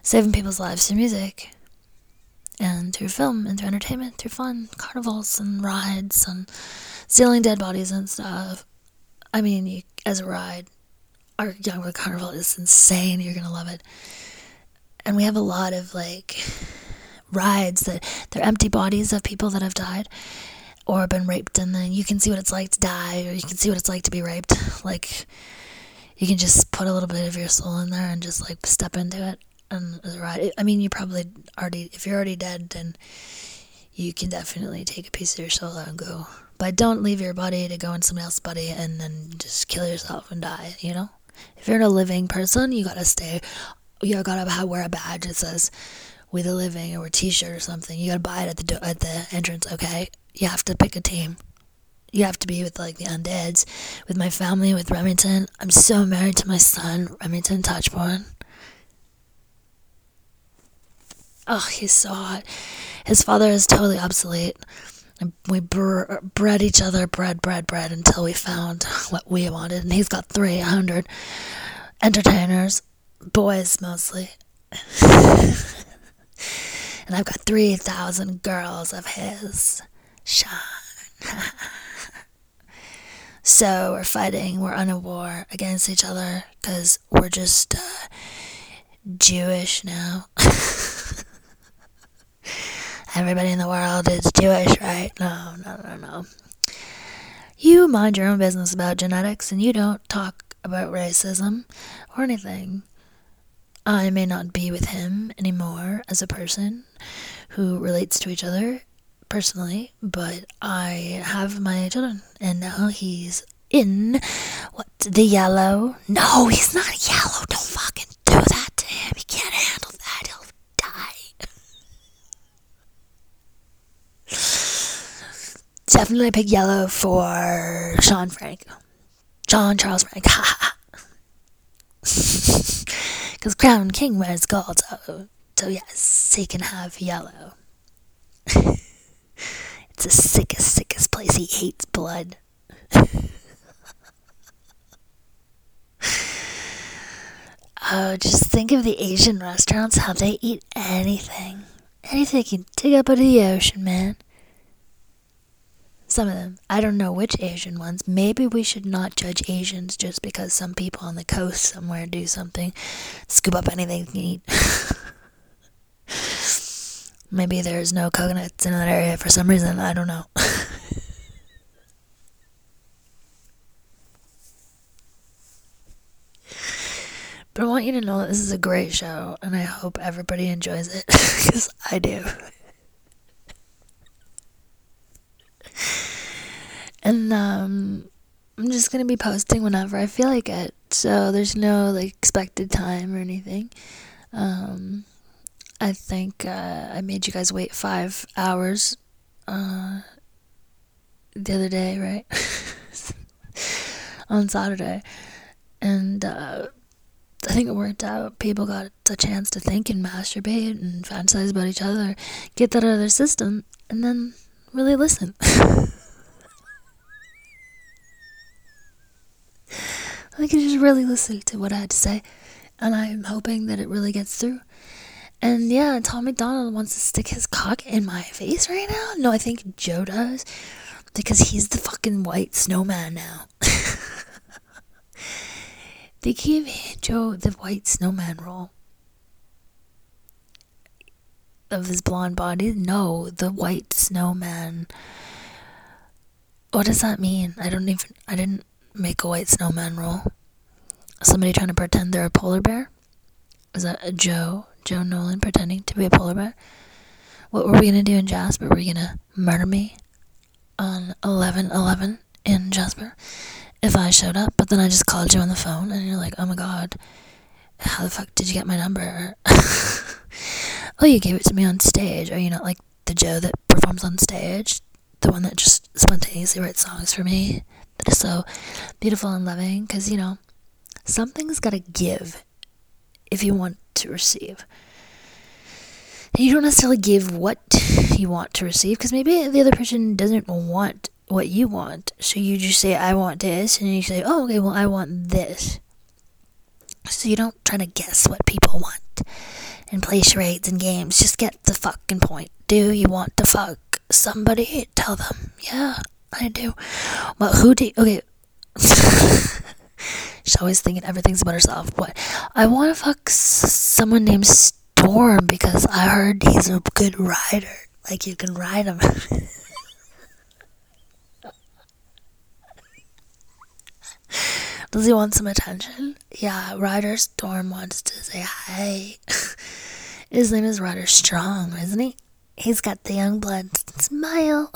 saving people's lives through music and through film and through entertainment, through fun, carnivals and rides and stealing dead bodies and stuff. I mean, you, as a ride, our Youngblood Carnival is insane. You're going to love it. And we have a lot of, like, rides that they're empty bodies of people that have died or been raped, and then you can see what it's like to die, or you can see what it's like to be raped. Like, you can just put a little bit of your soul in there and just, like, step into it and ride. I mean, you probably already, if you're already dead, then you can definitely take a piece of your soul out and go, but don't leave your body to go in somebody else's body and then just kill yourself and die, you know? If you're a living person, you gotta stay, you gotta wear a badge that says "We the Living" or a t-shirt or something. You gotta buy it at the do- at the entrance, okay? You have to pick a team. You have to be with, like, the undeads, with my family, with Remington. I'm so married to my son, Remington Touchborn. Oh, he's so hot. His father is totally obsolete. We br- bred each other, bred, bred, bred, until we found what we wanted. And he's got three hundred entertainers, boys mostly. And I've got three thousand girls of his. Shaun. So we're fighting. We're on a war against each other because we're just uh, Jewish now. Everybody in the world is Jewish, right? No, no, no, no. You mind your own business about genetics, and you don't talk about racism or anything. I may not be with him anymore as a person who relates to each other personally, but I have my children, and now he's in, what, the yellow? No, he's not yellow. Don't fucking do that to him. He can't handle that. He'll die. Definitely pick yellow for Shaun Frank. Shaun Charles Frank. Ha ha. Because Crown King wears gold, so, so yes, he can have yellow. It's the sickest, sickest place. He hates blood. Oh, just think of the Asian restaurants, how they eat anything. Anything you can dig up out of the ocean, man. Some of them. I don't know which Asian ones. Maybe we should not judge Asians just because some people on the coast somewhere do something. Scoop up anything you can eat. Maybe there's no coconuts in that area for some reason. I don't know. But I want you to know that this is a great show, and I hope everybody enjoys it, because I do. And um, I'm just going to be posting whenever I feel like it. so there's no like expected time or anything. Um, I think uh, I made you guys wait five hours uh, the other day, right? On Saturday, and uh, I think it worked out. People got a chance to think and masturbate and fantasize about each other, get that out of their system, and then really listen. I could just really listen to what I had to say, and I'm hoping that it really gets through. And yeah, Tom McDonald wants to stick his cock in my face right now. No, I think Joe does, because he's the fucking white snowman now. They gave Joe the white snowman role of his blonde body. No, the white snowman. What does that mean? I don't even, I didn't make a white snowman roll. Somebody trying to pretend they're a polar bear? Is that a Joe? Joe Nolan pretending to be a polar bear? What were we going to do in Jasper? Were you going to murder me on eleven eleven in Jasper if I showed up? But then I just called you on the phone and you're like, oh my god, how the fuck did you get my number? Oh, you gave it to me on stage. Are you not like the Joe that performs on stage? The one that just spontaneously writes songs for me? That is so beautiful and loving, because, you know, something's got to give if you want to receive. And you don't necessarily give what you want to receive, because maybe the other person doesn't want what you want. So you just say, I want this, and you say, oh, okay, well, I want this. So you don't try to guess what people want and play charades and games. Just get the fucking point. Do you want to fuck somebody? Tell them, yeah, I do. Well, who do you, okay. She's always thinking everything's about herself. What? I want to fuck s- someone named Storm because I heard he's a good rider. Like, you can ride him. Does he want some attention? Yeah, Ryder Storm wants to say hi. His name is Ryder Strong, isn't he? He's got the Youngblood smile.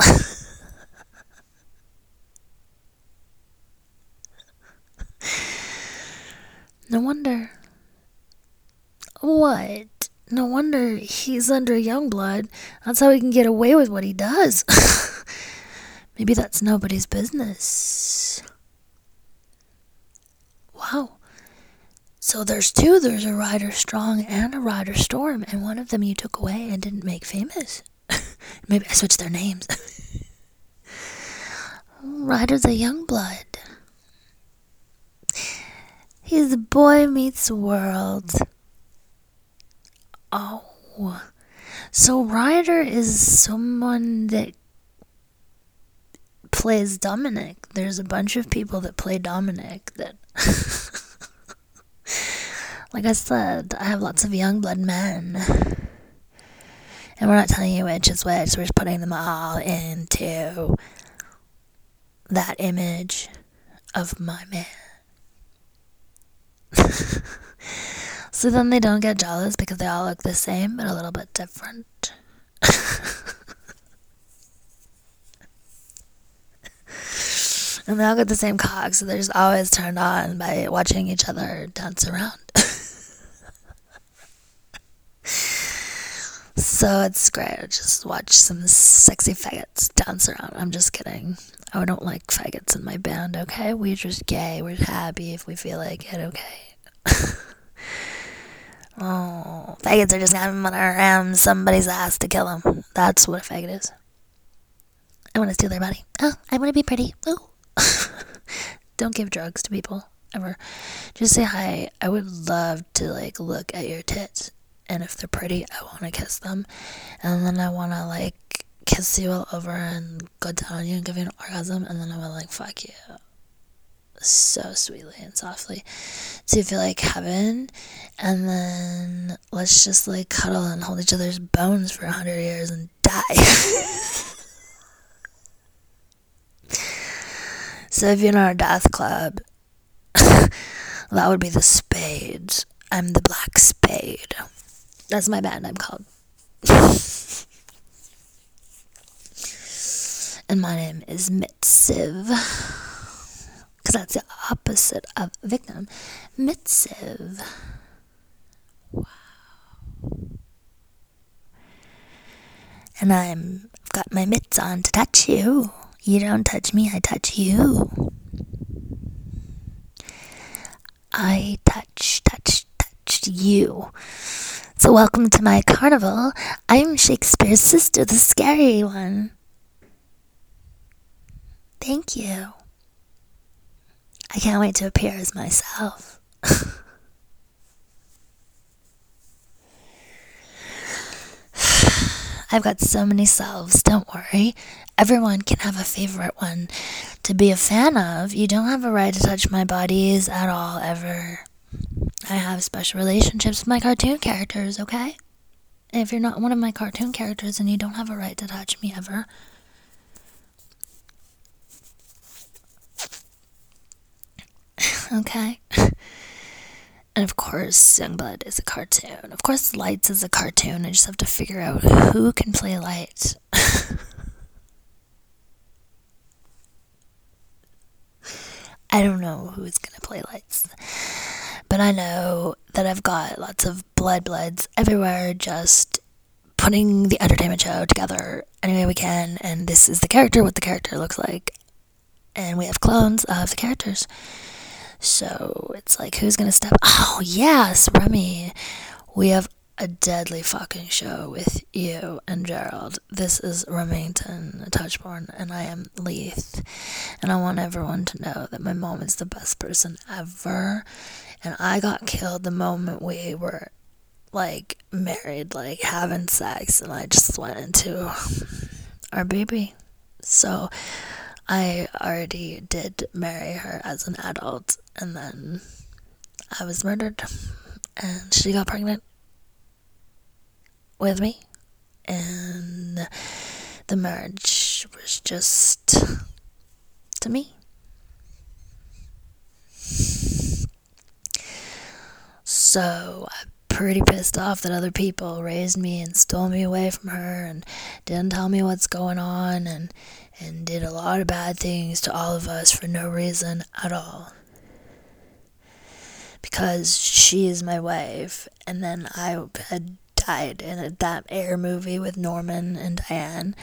No wonder. What? No wonder he's under Youngblood. That's how he can get away with what he does. Maybe that's nobody's business. Wow. So there's two. There's a Ryder Strong and a Ryder Storm. And one of them you took away and didn't make famous. Maybe I switched their names. Ryder the Youngblood. He's a boy meets world. Oh. So Ryder is someone that plays Dominic. There's a bunch of people that play Dominic that... Like I said, I have lots of Youngblood men. And we're not telling you which is which. We're just putting them all into that image of my man. So then they don't get jealous because they all look the same but a little bit different. And they all get the same cock, so they're just always turned on by watching each other dance around. So it's great. Just watch some sexy faggots dance around. I'm just kidding. I don't like faggots in my band, okay? We're just gay. We're happy if we feel like it, okay? Oh, faggots are just having around somebody's ass to kill them. That's what a faggot is. I want to steal their body. Oh, I want to be pretty. Ooh. Don't give drugs to people, ever. Just say hi. I would love to, like, look at your tits. And if they're pretty, I want to kiss them. And then I want to, like, kiss you all over and go down on you and give you an orgasm, and then I would like fuck you so sweetly and softly so you feel like heaven, and then let's just like cuddle and hold each other's bones for a hundred years and die. So if you're in our death club, that would be the Spades. I'm the Black Spade. That's my band I'm called. And my name is Mitsiv. Because that's the opposite of victim. Missive. Wow. And I'm, I've got my mitts on to touch you. You don't touch me, I touch you. I touch, touch, touch you. So welcome to my carnival. I'm Shakespeare's sister, the scary one. Thank you. I can't wait to appear as myself. I've got so many selves, don't worry. Everyone can have a favorite one to be a fan of. You don't have a right to touch my bodies at all, ever. I have special relationships with my cartoon characters, okay? And if you're not one of my cartoon characters, then you don't have a right to touch me ever. Okay? And of course, Youngblood is a cartoon. Of course, Lights is a cartoon. I just have to figure out who can play Light. I don't know who's going to play Lights. But I know that I've got lots of blood bloods everywhere, just putting the entertainment show together any way we can. And this is the character, what the character looks like. And we have clones of the characters. So it's like, who's gonna step? Oh yes, Remy, we have a deadly fucking show with you and Gerald. This is Remington Touchborn, and I am Leith, and I want everyone to know that my mom is the best person ever, and I got killed the moment we were like married, like having sex, and I just went into our baby. So I already did marry her as an adult, and then I was murdered, and she got pregnant with me, and the marriage was just to me. So I'm pretty pissed off that other people raised me and stole me away from her and didn't tell me what's going on, and and did a lot of bad things to all of us for no reason at all. Because she is my wife, and then I had died in that Air movie with Norman and Diane.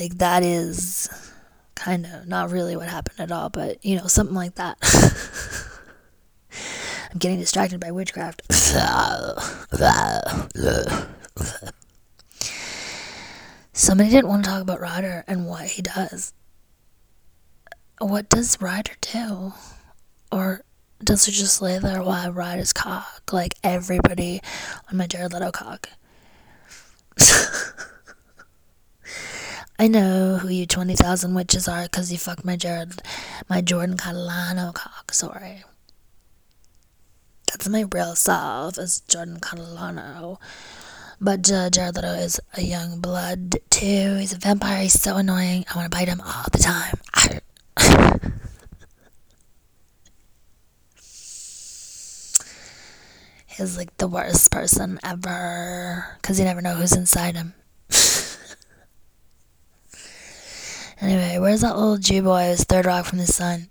Like, that is kind of not really what happened at all, but, you know, something like that. I'm getting distracted by witchcraft. Somebody didn't want to talk about Ryder and what he does. What does Ryder do? Or does he just lay there while I ride his cock like everybody on my Jared Leto cock? I know who you twenty thousand witches are because you fucked my Jared, my Jordan Catalano cock, sorry. That's my real self, is Jordan Catalano. But uh, Jared Leto is a young blood too. He's a vampire. He's so annoying. I want to bite him all the time. He's like the worst person ever, because you never know who's inside him. Anyway, where's that little Jew boy who's third rock from the sun?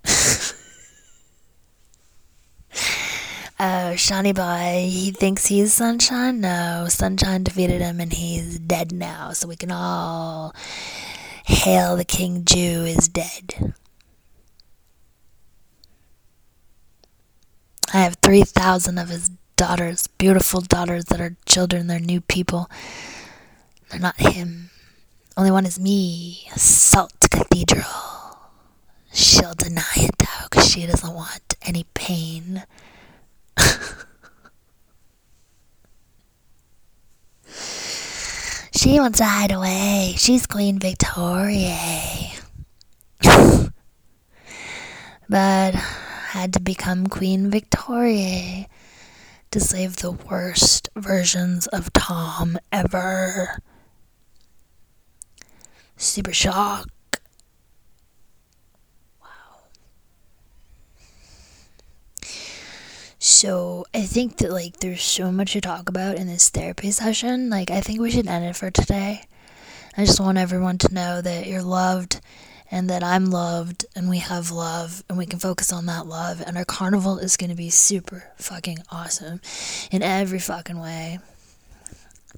Oh, Shawnee boy, he thinks he's Sunshine? No, Sunshine defeated him and he's dead now. So we can all hail the King Jew is dead. I have three thousand of his daughters, beautiful daughters that are children, they're new people. They're not him. Only one is me, Salt Cathedral. She'll deny it though, because she doesn't want any pain. She wants to hide away. She's Queen Victoria. But had to become Queen Victoria to save the worst versions of Tom ever. Super shock. So I think that, like, there's so much to talk about in this therapy session. Like, I think we should end it for today. I just want everyone to know that you're loved and that I'm loved and we have love and we can focus on that love, and our carnival is going to be super fucking awesome in every fucking way.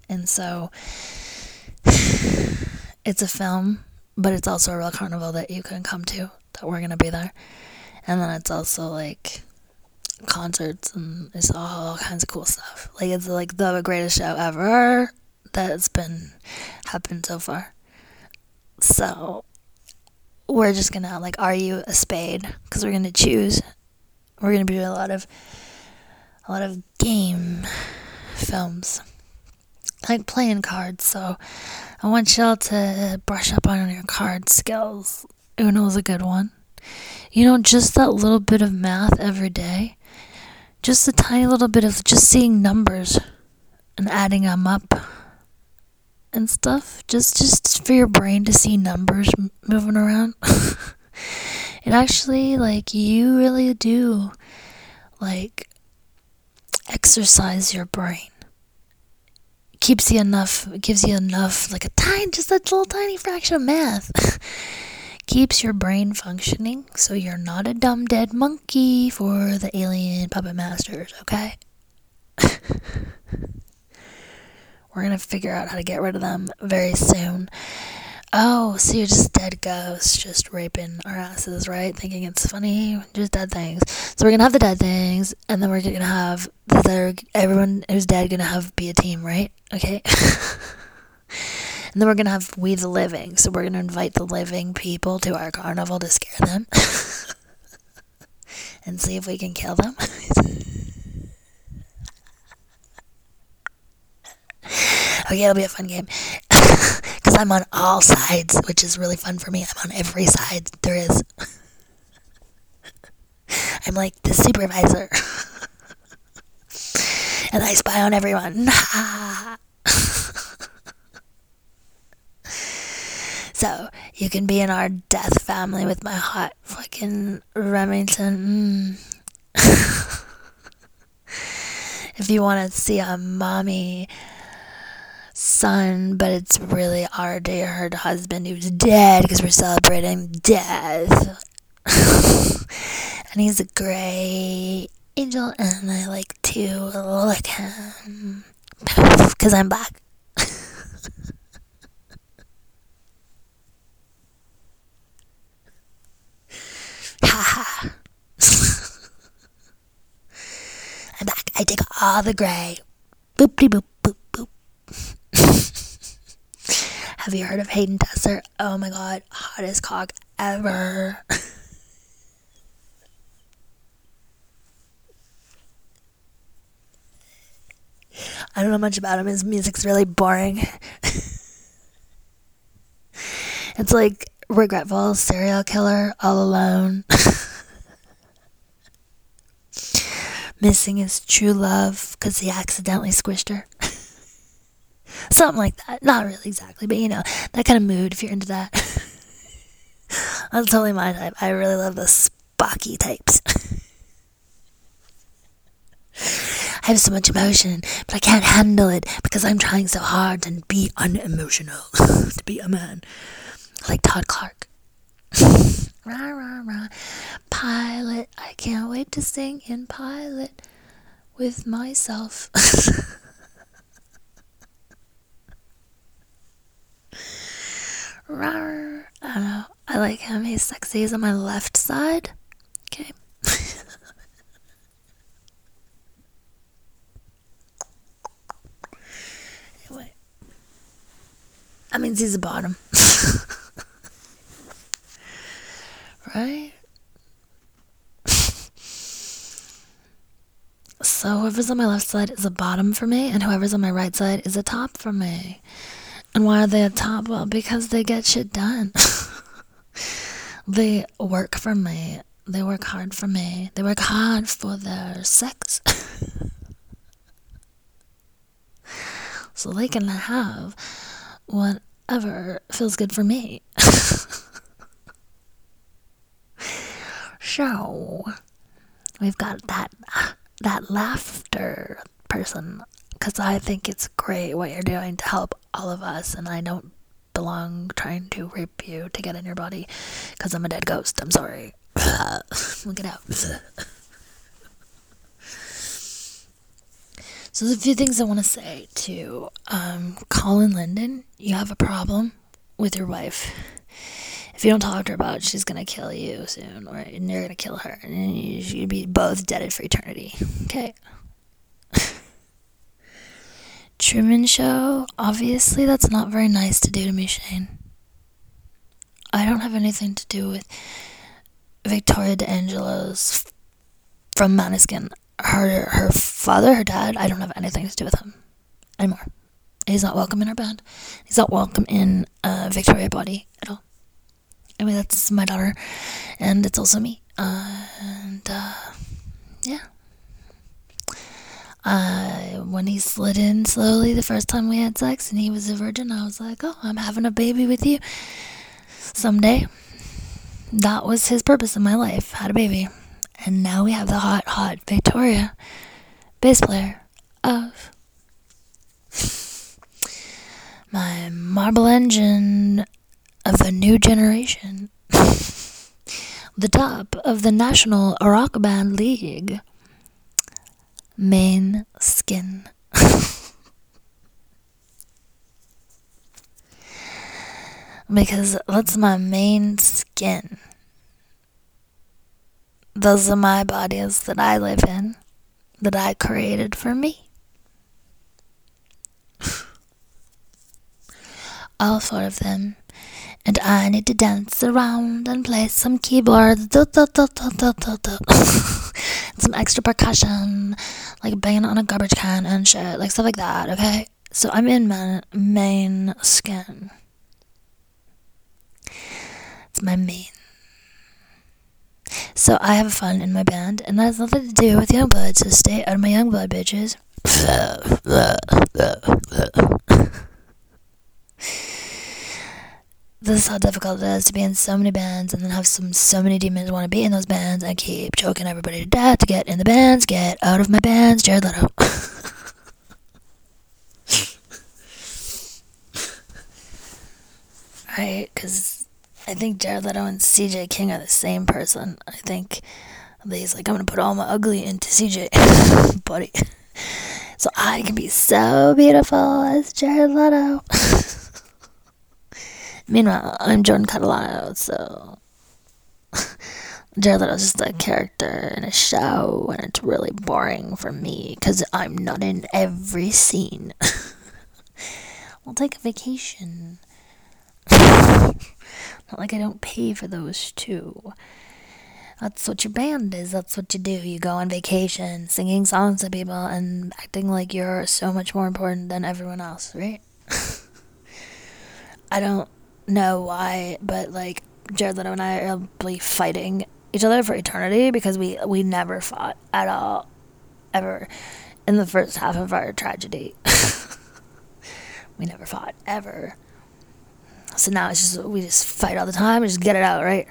And so it's a film, but it's also a real carnival that you can come to, that we're going to be there. And then it's also like concerts and it's all kinds of cool stuff. Like it's like the greatest show ever that's been happened so far. So we're just gonna like, are you a spade? Because we're gonna choose. We're gonna be doing a lot of a lot of game films, like playing cards. So I want y'all to brush up on your card skills. Uno's a good one. You know, just that little bit of math every day, just a tiny little bit of just seeing numbers and adding them up and stuff, just just for your brain to see numbers m- moving around. It actually, like, you really do, like, exercise your brain. It keeps you enough, it gives you enough, like a tiny, just that little tiny fraction of math. Keeps your brain functioning, so you're not a dumb dead monkey for the alien puppet masters, okay? We're gonna figure out how to get rid of them very soon. Oh, so you're just dead ghosts, just raping our asses, right? Thinking it's funny, just dead things. So we're gonna have the dead things, and then we're gonna have the third, everyone who's dead gonna have be a team, right? Okay. And then we're going to have We the Living. So we're going to invite the living people to our carnival to scare them. And see if we can kill them. Okay, it'll be a fun game. Because I'm on all sides, which is really fun for me. I'm on every side there is. I'm like the supervisor. And I spy on everyone. So, you can be in our death family with my hot fucking Remington. Mm. If you want to see a mommy son, but it's really our dear her husband who's dead because we're celebrating death. And he's a gray angel and I like to look at him because I'm black. I'm back. I take all the gray. Boop de boop boop boop. Have you heard of Hayden Desser? Oh my god, hottest cock ever. I don't know much about him. His music's really boring. It's like regretful serial killer all alone. Missing his true love because he accidentally squished her. Something like that. Not really exactly, but you know, that kind of mood if you're into that. That's totally my type. I really love the Spocky types. I have so much emotion, but I can't handle it because I'm trying so hard to be unemotional. To be a man. Like Todd Clark. Rah, rah, rah. Pilot, I can't wait to sing in Pilot with myself. Rah, I don't know. I like him. He's sexy. He's on my left side. Okay. Anyway. That means he's a bottom. Right? So whoever's on my left side is a bottom for me, and whoever's on my right side is a top for me. And why are they a top? Well, because they get shit done. They work for me. They work hard for me. They work hard for their sex. So they can have whatever feels good for me. So, we've got that that laughter person, because I think it's great what you're doing to help all of us, and I don't belong trying to rape you to get in your body, because I'm a dead ghost. I'm sorry. Look it up. So there's a few things I want to say to um, Colin Linden. You have a problem with your wife. If you don't talk to her about it, she's going to kill you soon, or and you're going to kill her, and you should be both dead for eternity. Okay? Truman Show, obviously that's not very nice to do to me, Shane. I don't have anything to do with Victoria DeAngelo's from Maniskin. Her, her father, her dad, I don't have anything to do with him anymore. He's not welcome in our band. He's not welcome in uh, Victoria Body at all. Anyway, that's my daughter, and it's also me. Uh, and, uh, yeah. Uh, when he slid in slowly the first time we had sex and he was a virgin, I was like, oh, I'm having a baby with you someday. That was his purpose in my life, had a baby. And now we have the hot, hot Victoria, bass player of my marble engine of the new generation, the top of the National Rock Band League, Main Skin. Because that's my main skin. Those are my bodies that I live in, that I created for me. All four of them. And I need to dance around and play some keyboards. Some extra percussion, like banging on a garbage can and shit, like stuff like that, okay? So I'm in my main skin. It's my main. So I have fun in my band, and that has nothing to do with Youngblood, so stay out of my Youngblood, bitches. This is how difficult it is to be in so many bands, and then have some so many demons want to be in those bands, and keep choking everybody to death to get in the bands. Get out of my bands, Jared Leto. Right, because I think Jared Leto and C J King are the same person. I think he's like, I'm going to put all my ugly into C J. Buddy. So I can be so beautiful as Jared Leto. Meanwhile, I'm Jordan Catalano, so... Jared Leto's just a character in a show, and it's really boring for me, because I'm not in every scene. We'll take a vacation. Not like I don't pay for those two. That's what your band is. That's what you do. You go on vacation, singing songs to people, and acting like you're so much more important than everyone else, right? I don't know why, but like Jared Leto and I are probably fighting each other for eternity because we we never fought at all, ever, in the first half of our tragedy. We never fought ever. So now it's just, we just fight all the time, we just get it out, right?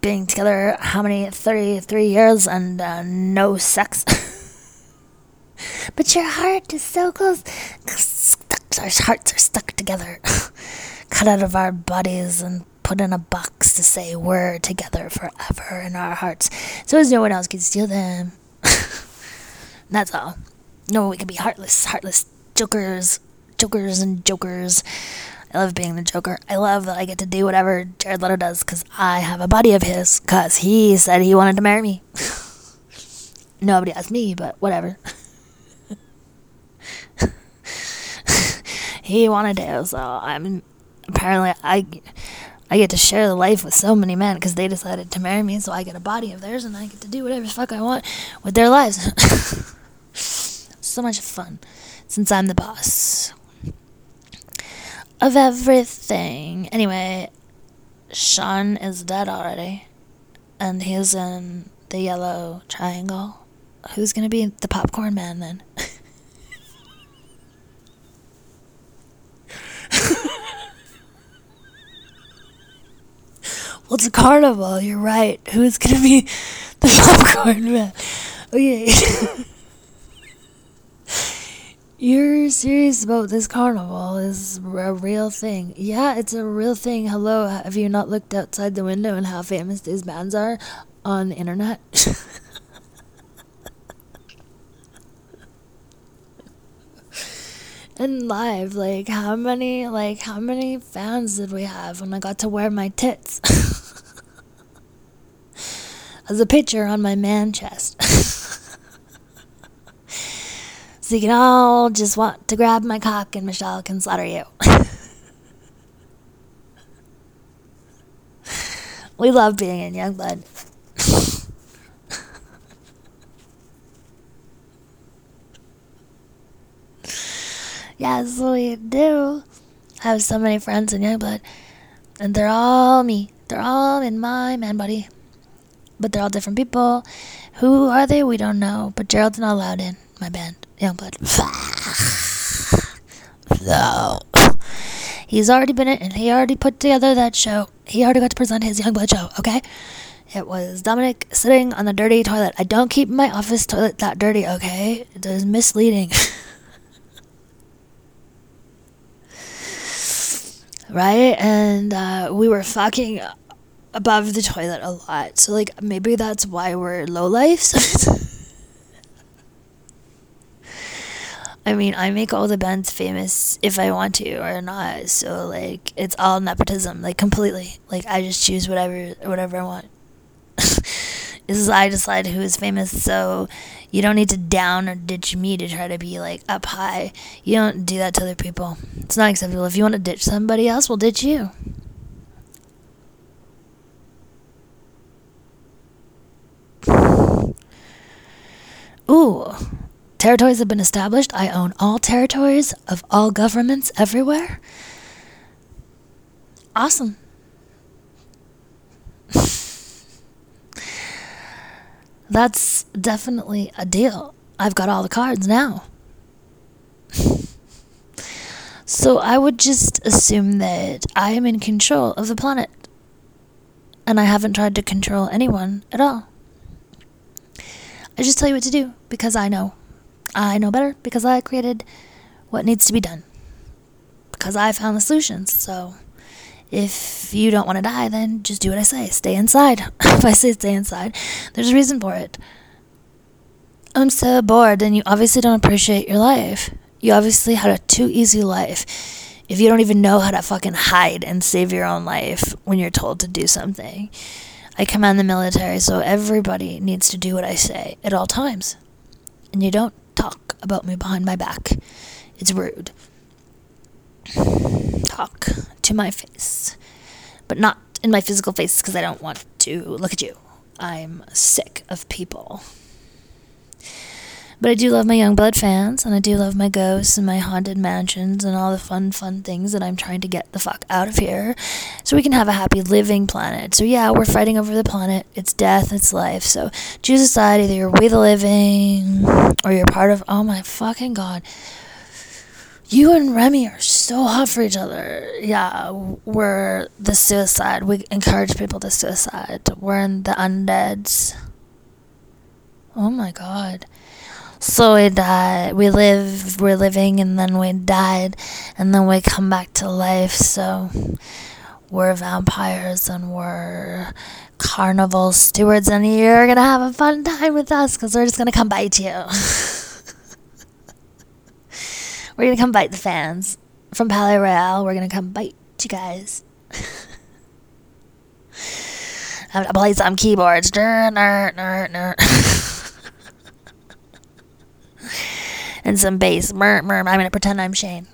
Being together, how many, thirty-three years, and uh, no sex. But your heart is so close. Our hearts are stuck together. Cut out of our bodies and put in a box to say we're together forever in our hearts. So as no one else can steal them. That's all. No, we can be heartless, heartless jokers, jokers and jokers. I love being the Joker. I love that I get to do whatever Jared Leto does because I have a body of his because he said he wanted to marry me. Nobody asked me, but whatever. He wanted to, so I'm apparently I, I get to share the life with so many men because they decided to marry me, so I get a body of theirs and I get to do whatever the fuck I want with their lives. So much fun since I'm the boss. Of everything. Anyway, Shaun is dead already. And he's in the yellow triangle. Who's gonna be the popcorn man then? Well, it's a carnival, you're right. Who's gonna be the popcorn man? Okay. You're serious about this carnival? This is a real thing. Yeah, it's a real thing. Hello, have you not looked outside the window and how famous these bands are on the internet? And live, like how many like how many fans did we have when I got to wear my tits as a picture on my man chest? So you can all just want to grab my cock and Michelle can slaughter you. We love being in Youngblood. Yes, we do. I have so many friends in Youngblood. And they're all me. They're all in my man body. But they're all different people. Who are they? We don't know. But Gerald's not allowed in my band, Youngblood. No. He's already been in and he already put together that show. He already got to present his Youngblood show, okay? It was Dominic sitting on the dirty toilet. I don't keep my office toilet that dirty, okay? It is misleading. Right? And uh, we were fucking above the toilet a lot. So, like, maybe that's why we're lowlifes. I mean, I make all the bands famous if I want to or not. So, like, it's all nepotism. Like, completely. Like, I just choose whatever whatever I want. This is I decide who is famous, so you don't need to down or ditch me to try to be, like, up high. You don't do that to other people. It's not acceptable. If you want to ditch somebody else, we'll ditch you. Ooh. Territories have been established. I own all territories of all governments everywhere. Awesome. That's definitely a deal. I've got all the cards now. So I would just assume that I am in control of the planet. And I haven't tried to control anyone at all. I just tell you what to do because I know. I know better because I created what needs to be done. Because I found the solutions. So if you don't want to die, then just do what I say. Stay inside. If I say stay inside, there's a reason for it. I'm so bored, and you obviously don't appreciate your life. You obviously had a too easy life. If you don't even know how to fucking hide and save your own life when you're told to do something. I command the military, so everybody needs to do what I say at all times. And you don't talk about me behind my back. It's rude. Talk to my face, but not in my physical face because I don't want to look at you. I'm sick of people. But I do love my Youngblood fans, and I do love my ghosts and my haunted mansions and all the fun, fun things that I'm trying to get the fuck out of here so we can have a happy living planet. So yeah, we're fighting over the planet. It's death, it's life. So choose a side. Either you're with the living or you're part of, oh my fucking God. You and Remy are so hot for each other. Yeah, we're the suicide. We encourage people to suicide. We're in the undeads. Oh my God. So we died. We live, we're living, and then we died. And then we come back to life. So we're vampires and we're carnival stewards. And you're going to have a fun time with us because we're just going to come bite you. We're going to come bite the fans. From Palais Royale, we're going to come bite you guys. I'm going to play some keyboards. And some bass. I'm going to pretend I'm Shane.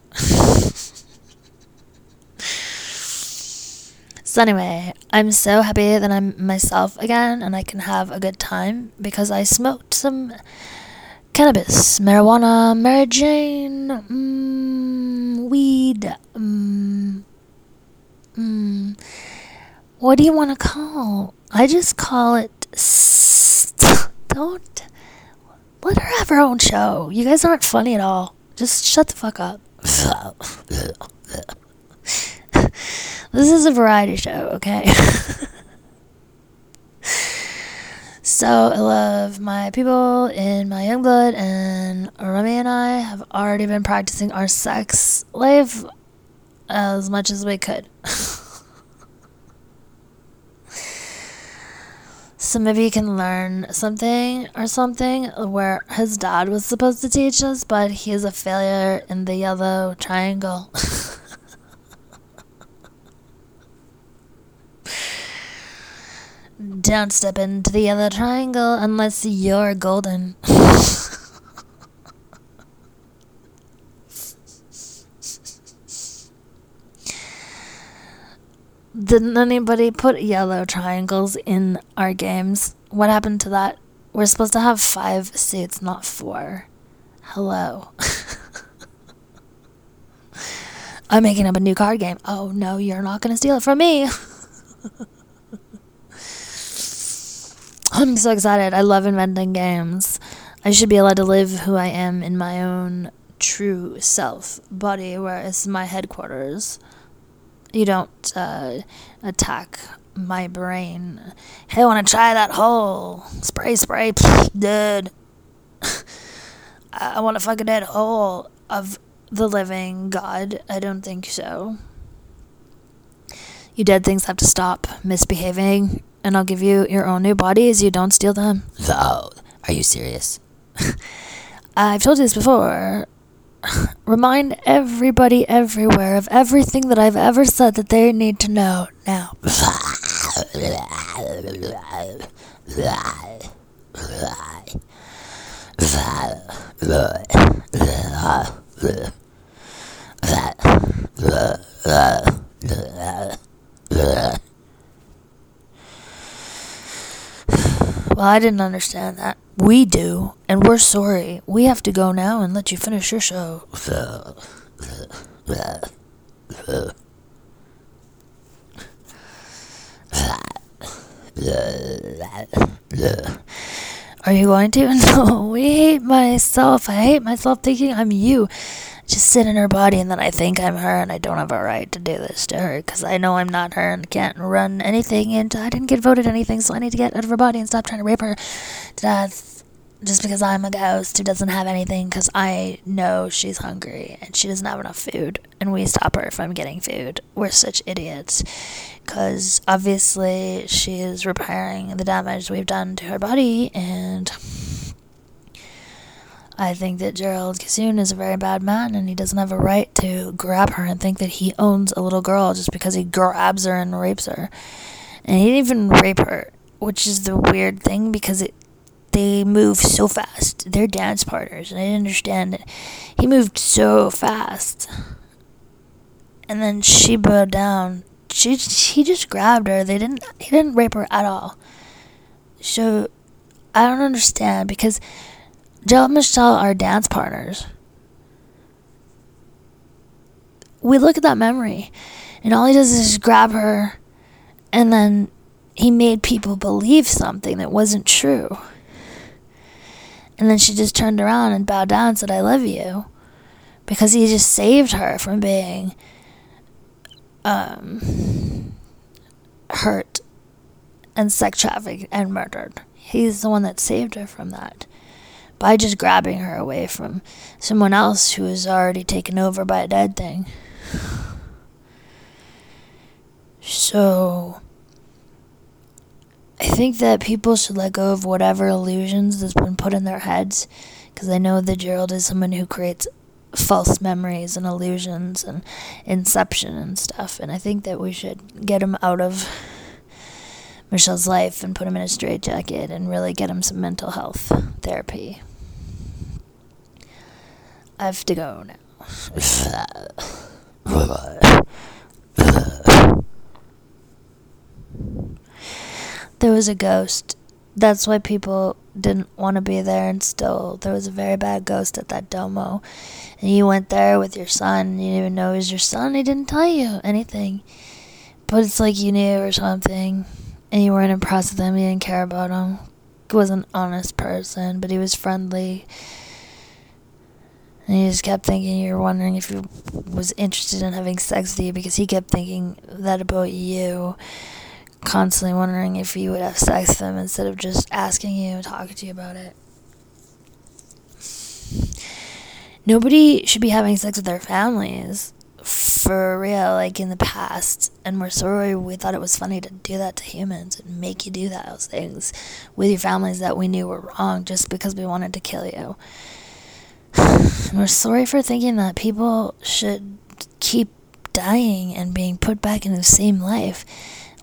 So anyway, I'm so happy that I'm myself again and I can have a good time because I smoked some cannabis, marijuana, Mary Jane, mm, weed, mm, mm. What do you want to call? I just call it, st- don't, let her have her own show. You guys aren't funny at all. Just shut the fuck up. This is a variety show, okay? So I love my people in my Youngblood, and Remy and I have already been practicing our sex life as much as we could. So maybe you can learn something or something where his dad was supposed to teach us, but he's a failure in the yellow triangle. Don't step into the yellow triangle unless you're golden. Didn't anybody put yellow triangles in our games? What happened to that? We're supposed to have five suits, not four. Hello. I'm making up a new card game. Oh no, you're not gonna steal it from me. I'm so excited. I love inventing games. I should be allowed to live who I am in my own true self body, where it's my headquarters. You don't uh, attack my brain. Hey, wanna try that hole? Spray, spray, dude. I wanna fuck a dead hole of the living God. I don't think so. You dead things have to stop misbehaving. And I'll give you your own new bodies. You don't steal them. Oh, are you serious? I've told you this before. Remind everybody everywhere of everything that I've ever said that they need to know now. Well, I didn't understand that. We do, and we're sorry. We have to go now and let you finish your show. Are you going to? No, I hate myself. I hate myself thinking I'm you. I just sit in her body, and then I think I'm her, and I don't have a right to do this to her, because I know I'm not her and can't run anything, and I didn't get voted anything, so I need to get out of her body and stop trying to rape her to death, just because I'm a ghost who doesn't have anything, because I know she's hungry, and she doesn't have enough food, and we stop her from getting food. We're such idiots, because obviously she is repairing the damage we've done to her body, and I think that Gerald Kassoon is a very bad man, and he doesn't have a right to grab her and think that he owns a little girl just because he grabs her and rapes her. And he didn't even rape her, which is the weird thing, because it, they move so fast. They're dance partners, and I didn't understand it. He moved so fast. And then she bowed down. She, he just grabbed her. They didn't. He didn't rape her at all. So I don't understand, because Gerald and Michelle are dance partners. We look at that memory, and all he does is just grab her, and then he made people believe something that wasn't true. And then she just turned around and bowed down and said, I love you, because he just saved her from being um, hurt and sex trafficked and murdered. He's the one that saved her from that, by just grabbing her away from someone else who was already taken over by a dead thing. So I think that people should let go of whatever illusions that's been put in their heads, because I know that Gerald is someone who creates false memories and illusions and inception and stuff, and I think that we should get him out of Michelle's life and put him in a straitjacket and really get him some mental health therapy. I have to go now. There was a ghost. That's why people didn't want to be there, and still, there was a very bad ghost at that domo. And you went there with your son. You didn't even know he was your son. He didn't tell you anything. But it's like you knew or something. And you weren't impressed with him, you didn't care about him. He was an honest person, but he was friendly. And you just kept thinking, you were wondering if he was interested in having sex with you, because he kept thinking that about you. constantly wondering if you would have sex with them instead of just asking you, talking to you about it. Nobody should be having sex with their families, for real, like in the past. And we're sorry we thought it was funny to do that to humans and make you do those things with your families that we knew were wrong just because we wanted to kill you. And we're sorry for thinking that people should keep dying and being put back in the same life.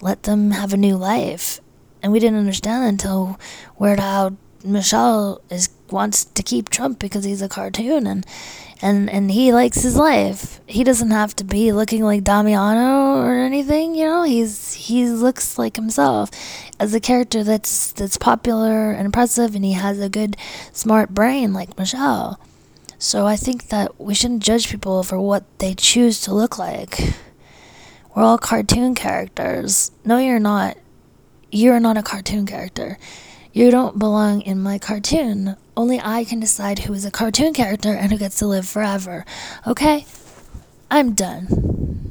Let them have a new life. And we didn't understand until weird how Michelle is wants to keep Trump because he's a cartoon and and and he likes his life. He doesn't have to be looking like Damiano or anything, you know. He's he looks like himself as a character that's that's popular and impressive, and he has a good, smart brain like Michelle. So I think that we shouldn't judge people for what they choose to look like. We're all cartoon characters. No, you're not. You're not a cartoon character. You don't belong in my cartoon. Only I can decide who is a cartoon character and who gets to live forever. Okay? I'm done.